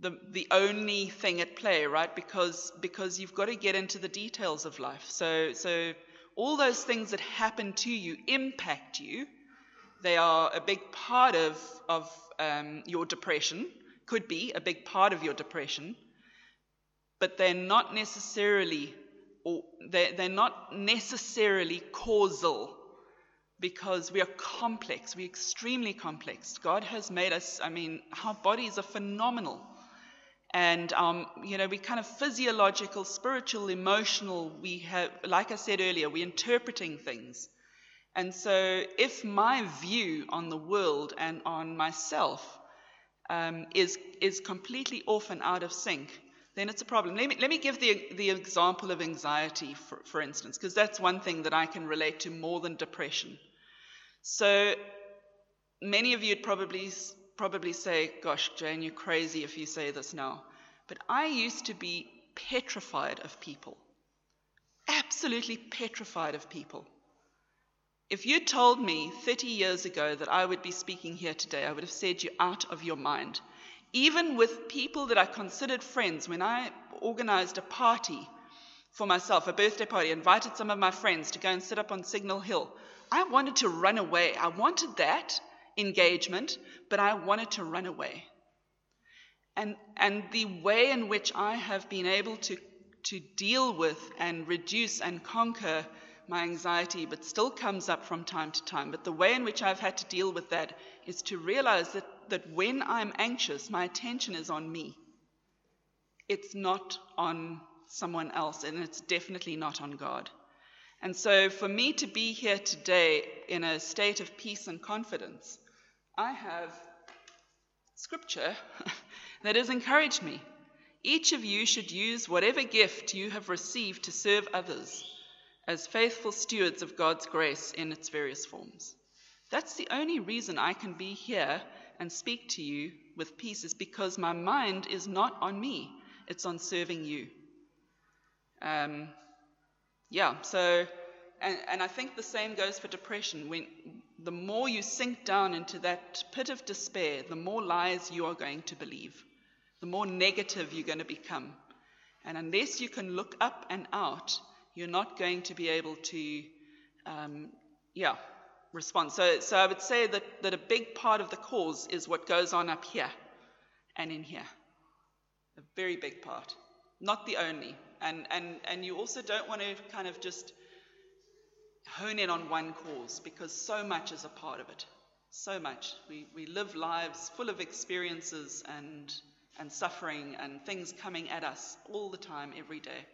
the only thing at play, right? Because you've got to get into the details of life. So all those things that happen to you impact you. They are a big part of your depression, could be a big part of your depression, but they're not necessarily, or they're not necessarily causal, because we are complex. We're extremely complex. God has made us, our bodies are phenomenal. And, we're kind of physiological, spiritual, emotional. We have, like I said earlier, we're interpreting things. And so if my view on the world and on myself is completely off and out of sync, then it's a problem. Let me give the example of anxiety, for instance, because that's one thing that I can relate to more than depression. So many of you'd probably say, gosh, Jane, you're crazy if you say this now. But I used to be petrified of people, absolutely petrified of people. If you told me 30 years ago that I would be speaking here today, I would have said you're out of your mind. Even with people that I considered friends, when I organized a party for myself, a birthday party, invited some of my friends to go and sit up on Signal Hill, I wanted to run away. I wanted that engagement, but I wanted to run away. And the way in which I have been able to deal with and reduce and conquer my anxiety, but still comes up from time to time, but the way in which I've had to deal with that is to realize that when I'm anxious, my attention is on me. It's not on someone else, and it's definitely not on God. And so for me to be here today in a state of peace and confidence, I have scripture that has encouraged me. Each of you should use whatever gift you have received to serve others as faithful stewards of God's grace in its various forms. That's the only reason I can be here and speak to you with peace, is because my mind is not on me, it's on serving you. So I think the same goes for depression. When the more you sink down into that pit of despair, the more lies you are going to believe, the more negative you're going to become. And unless you can look up and out, you're not going to be able to, respond. So I would say that a big part of the cause is what goes on up here and in here. A very big part, not the only. And you also don't want to kind of just hone in on one cause, because so much is a part of it. So much. We live lives full of experiences and suffering and things coming at us all the time, every day.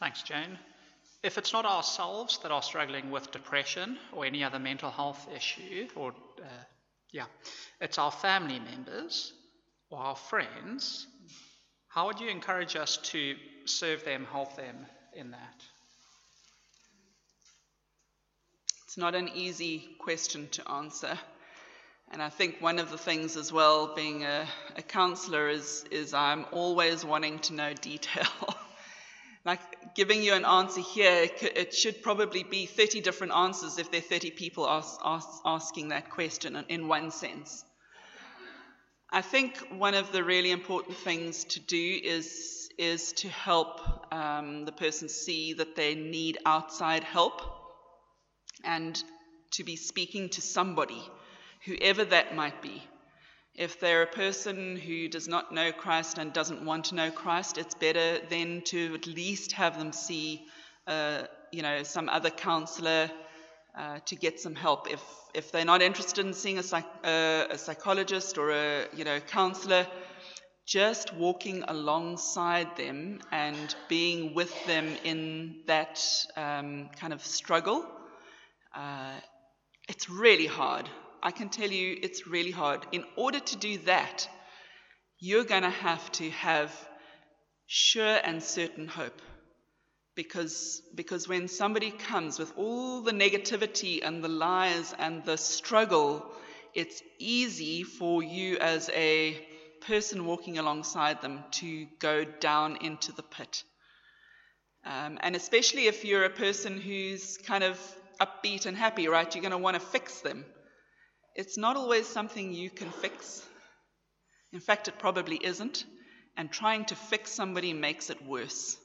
Thanks, Jane. If it's not ourselves that are struggling with depression or any other mental health issue, or it's our family members or our friends, how would you encourage us to serve them, help them in that? It's not an easy question to answer. And I think one of the things as well, being a counselor, is I'm always wanting to know detail. Like giving you an answer here, it should probably be 30 different answers if there are 30 people asking that question in one sense. I think one of the really important things to do is to help the person see that they need outside help, and to be speaking to somebody, whoever that might be. If they're a person who does not know Christ and doesn't want to know Christ, it's better then to at least have them see, some other counselor to get some help. If they're not interested in seeing a psychologist or a counselor, just walking alongside them and being with them in that kind of struggle, it's really hard. I can tell you it's really hard. In order to do that, you're going to have sure and certain hope. Because when somebody comes with all the negativity and the lies and the struggle, it's easy for you as a person walking alongside them to go down into the pit. And especially if you're a person who's kind of upbeat and happy, right? You're going to want to fix them. It's not always something you can fix. In fact, it probably isn't. And trying to fix somebody makes it worse.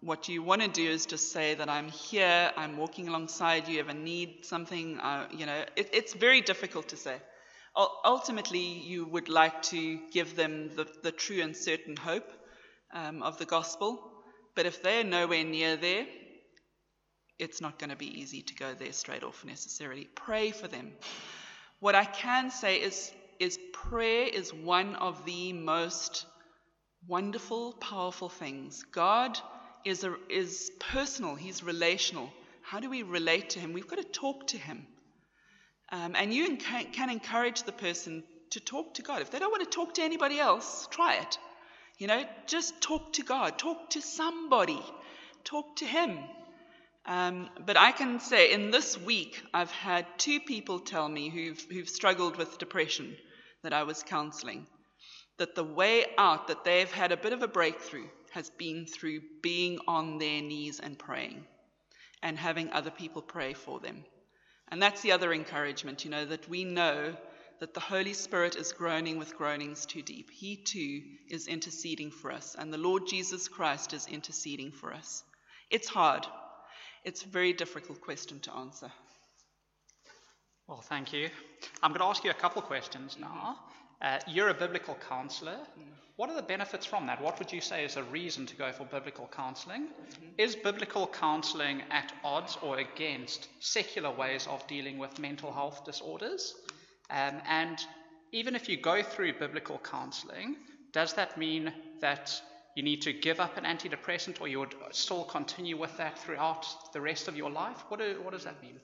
What you want to do is just say that I'm here, I'm walking alongside you, ever need something, it's very difficult to say. Ultimately, you would like to give them the true and certain hope of the gospel. But if they're nowhere near there, it's not going to be easy to go there straight off necessarily. Pray for them. What I can say is prayer is one of the most wonderful, powerful things. God is personal. He's relational. How do we relate to him? We've got to talk to him. And you can encourage the person to talk to God. If they don't want to talk to anybody else, try it. You know, just talk to God. Talk to somebody. Talk to Him. But I can say in this week, I've had two people tell me who've struggled with depression that I was counseling, that the way out, that they've had a bit of a breakthrough, has been through being on their knees and praying and having other people pray for them. And that's the other encouragement, you know, that we know that the Holy Spirit is groaning with groanings too deep. He too is interceding for us, and the Lord Jesus Christ is interceding for us. It's hard. It's a very difficult question to answer. Well, thank you. I'm going to ask you a couple questions now. You're a biblical counselor. Mm-hmm. What are the benefits from that? What would you say is a reason to go for biblical counseling? Mm-hmm. Is biblical counseling at odds or against secular ways of dealing with mental health disorders? And even if you go through biblical counseling, does that mean that you need to give up an antidepressant, or you would still continue with that throughout the rest of your life? What does that mean?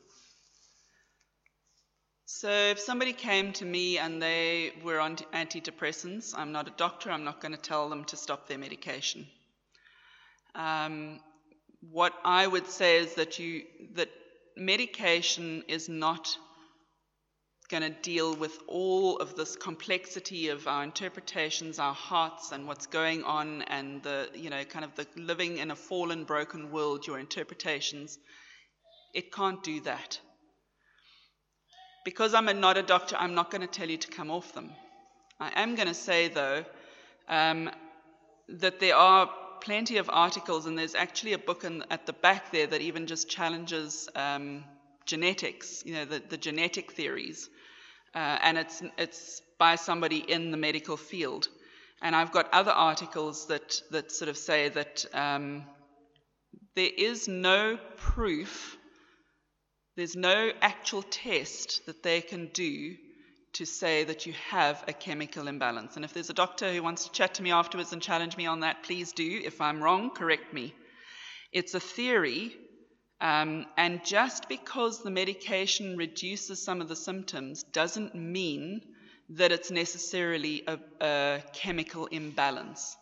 So if somebody came to me and they were on antidepressants, I'm not a doctor, I'm not going to tell them to stop their medication. What I would say is that medication is not going to deal with all of this complexity of our interpretations, our hearts, and what's going on, and the, you know, kind of the living in a fallen, broken world, your interpretations. It can't do that. Because I'm not a doctor, I'm not going to tell you to come off them. I am going to say, though, that there are plenty of articles, and there's actually a book at the back there that even just challenges genetics, you know, the genetic theories, and it's by somebody in the medical field. And I've got other articles that sort of say that there is no proof, there's no actual test that they can do to say that you have a chemical imbalance. And if there's a doctor who wants to chat to me afterwards and challenge me on that, please do. If I'm wrong, correct me. It's a theory. And just because the medication reduces some of the symptoms doesn't mean that it's necessarily a chemical imbalance.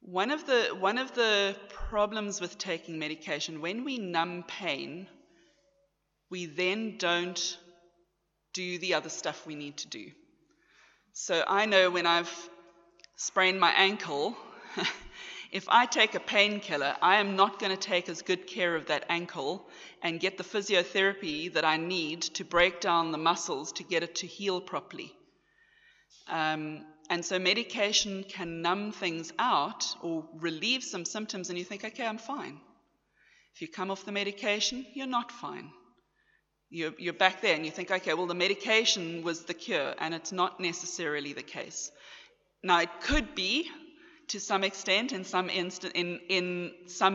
One of the problems with taking medication, when we numb pain, we then don't do the other stuff we need to do. So I know when I've sprained my ankle, if I take a painkiller, I am not going to take as good care of that ankle and get the physiotherapy that I need to break down the muscles to get it to heal properly. And so medication can numb things out or relieve some symptoms, and you think, okay, I'm fine. If you come off the medication, you're not fine. You're back there, and you think, okay, well, the medication was the cure, and it's not necessarily the case. Now, it could be, to some extent, in some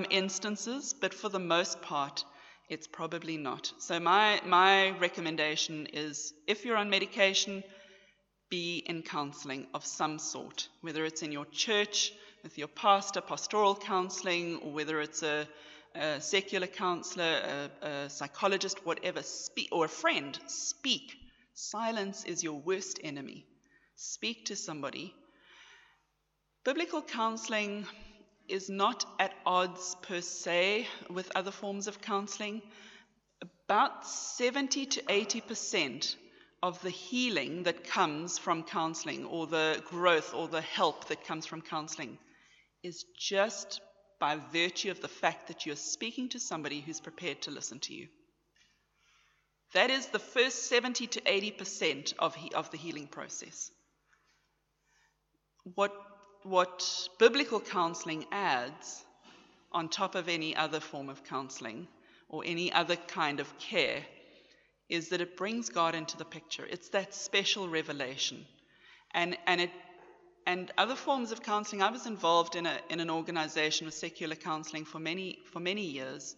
instances, but for the most part, it's probably not. So my recommendation is, if you're on medication, be in counselling of some sort, whether it's in your church, with your pastor, pastoral counselling, or whether it's a secular counsellor, a psychologist, whatever, or a friend. Speak. Silence is your worst enemy. Speak to somebody. Biblical counseling is not at odds per se with other forms of counseling. About 70 to 80% of the healing that comes from counseling, or the growth or the help that comes from counseling, is just by virtue of the fact that you're speaking to somebody who's prepared to listen to you. That is the first 70 to 80% of the healing process. What biblical counseling adds on top of any other form of counseling or any other kind of care is that it brings God into the picture. It's that special revelation. And other forms of counseling, I was involved in an organization with secular counseling for many years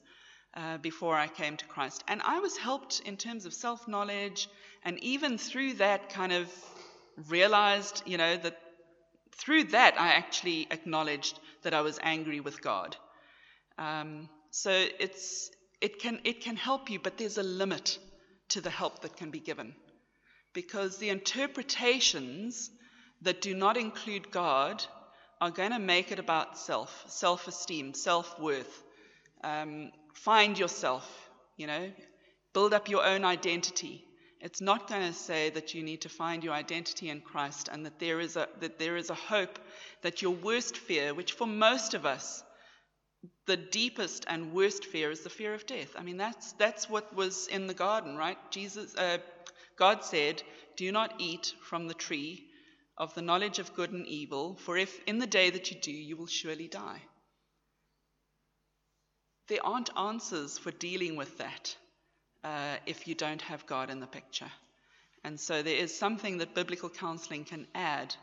before I came to Christ. And I was helped in terms of self-knowledge, and even through that kind of realized, you know, that through that, I actually acknowledged that I was angry with God. So it can help you, but there's a limit to the help that can be given. because the interpretations that do not include God are going to make it about self, self-esteem, self-worth. Find yourself, you know, build up your own identity. It's not going to say that you need to find your identity in Christ and that there is a hope that your worst fear, which for most of us, the deepest and worst fear is the fear of death. I mean, that's what was in the garden, right? God said, "Do not eat from the tree of the knowledge of good and evil, for if in the day that you do, you will surely die." There aren't answers for dealing with that if you don't have God in the picture. And so there is something that biblical counseling can add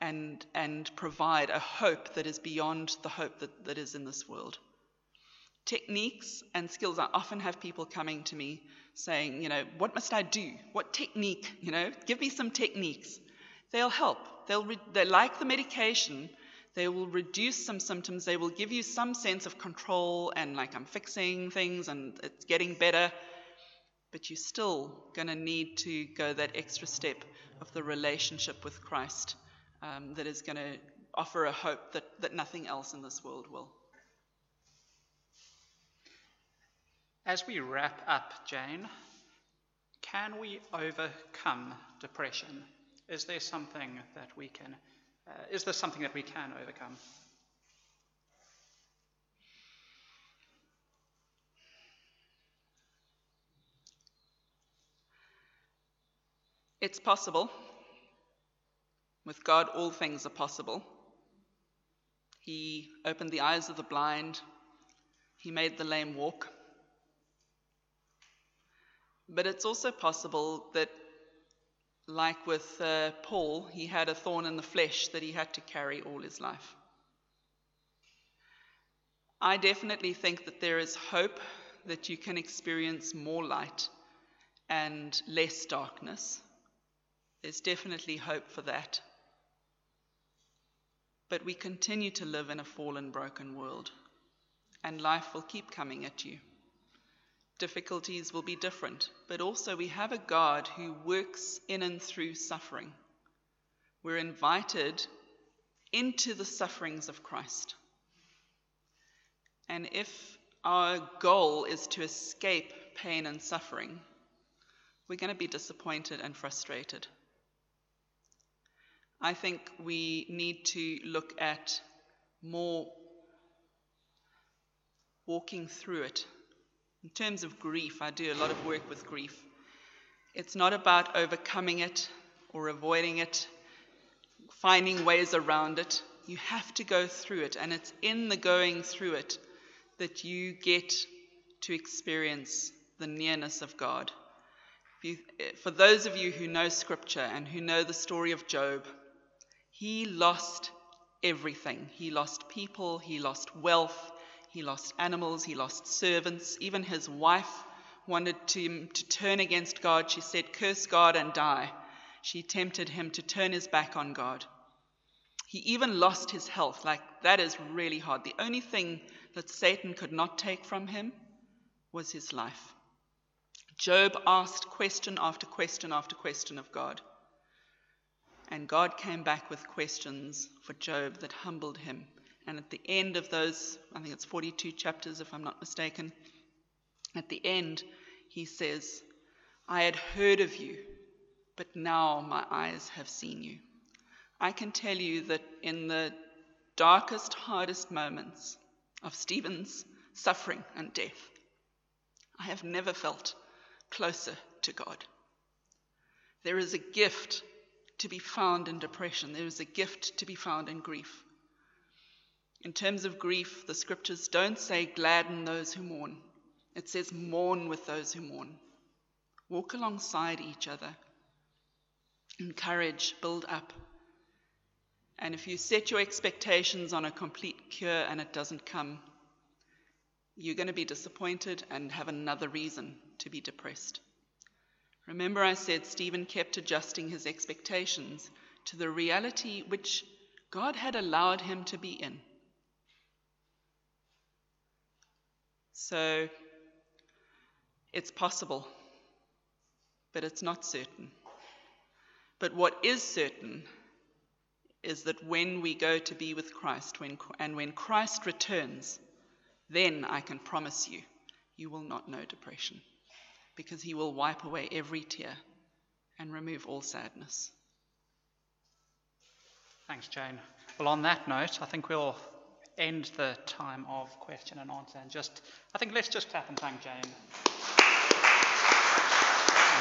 and provide, a hope that is beyond the hope that is in this world. Techniques and skills. I often have people coming to me saying, you know, what must I do? What technique? You know, give me some techniques. They'll help. They like the medication. They will reduce some symptoms. They will give you some sense of control and like, I'm fixing things and it's getting better. But you're still going to need to go that extra step of the relationship with Christ that is going to offer a hope that nothing else in this world will. As we wrap up, Jane, can we overcome depression? Is there something that we can? Is there something that we can overcome? It's possible. With God, all things are possible. He opened the eyes of the blind. He made the lame walk. But it's also possible that, like with Paul, he had a thorn in the flesh that he had to carry all his life. I definitely think that there is hope that you can experience more light and less darkness. There's definitely hope for that. But we continue to live in a fallen, broken world, and life will keep coming at you. Difficulties will be different, but also we have a God who works in and through suffering. We're invited into the sufferings of Christ. And if our goal is to escape pain and suffering, we're going to be disappointed and frustrated. I think we need to look at more walking through it. In terms of grief, I do a lot of work with grief. It's not about overcoming it or avoiding it, finding ways around it. You have to go through it, and it's in the going through it that you get to experience the nearness of God. For those of you who know Scripture and who know the story of Job, he lost everything. He lost people, he lost wealth, he lost animals, he lost servants. Even his wife wanted to turn against God. She said, "Curse God and die." She tempted him to turn his back on God. He even lost his health. Like, that is really hard. The only thing that Satan could not take from him was his life. Job asked question after question after question of God. And God came back with questions for Job that humbled him. And at the end of those, I think it's 42 chapters, if I'm not mistaken, at the end, he says, "I had heard of you, but now my eyes have seen you." I can tell you that in the darkest, hardest moments of Stephen's suffering and death, I have never felt closer to God. There is a gift to be found in depression. There is a gift to be found in grief. In terms of grief, the Scriptures don't say gladden those who mourn. It says mourn with those who mourn. Walk alongside each other. Encourage, build up. And if you set your expectations on a complete cure and it doesn't come, you're going to be disappointed and have another reason to be depressed. Remember, I said Stephen kept adjusting his expectations to the reality which God had allowed him to be in. So it's possible, but it's not certain. But what is certain is that when we go to be with Christ, when Christ returns, then I can promise you, you will not know depression, because he will wipe away every tear and remove all sadness. Thanks, Jane. Well, on that note, I think we'll end the time of question and answer, and I think let's just clap and thank Jane.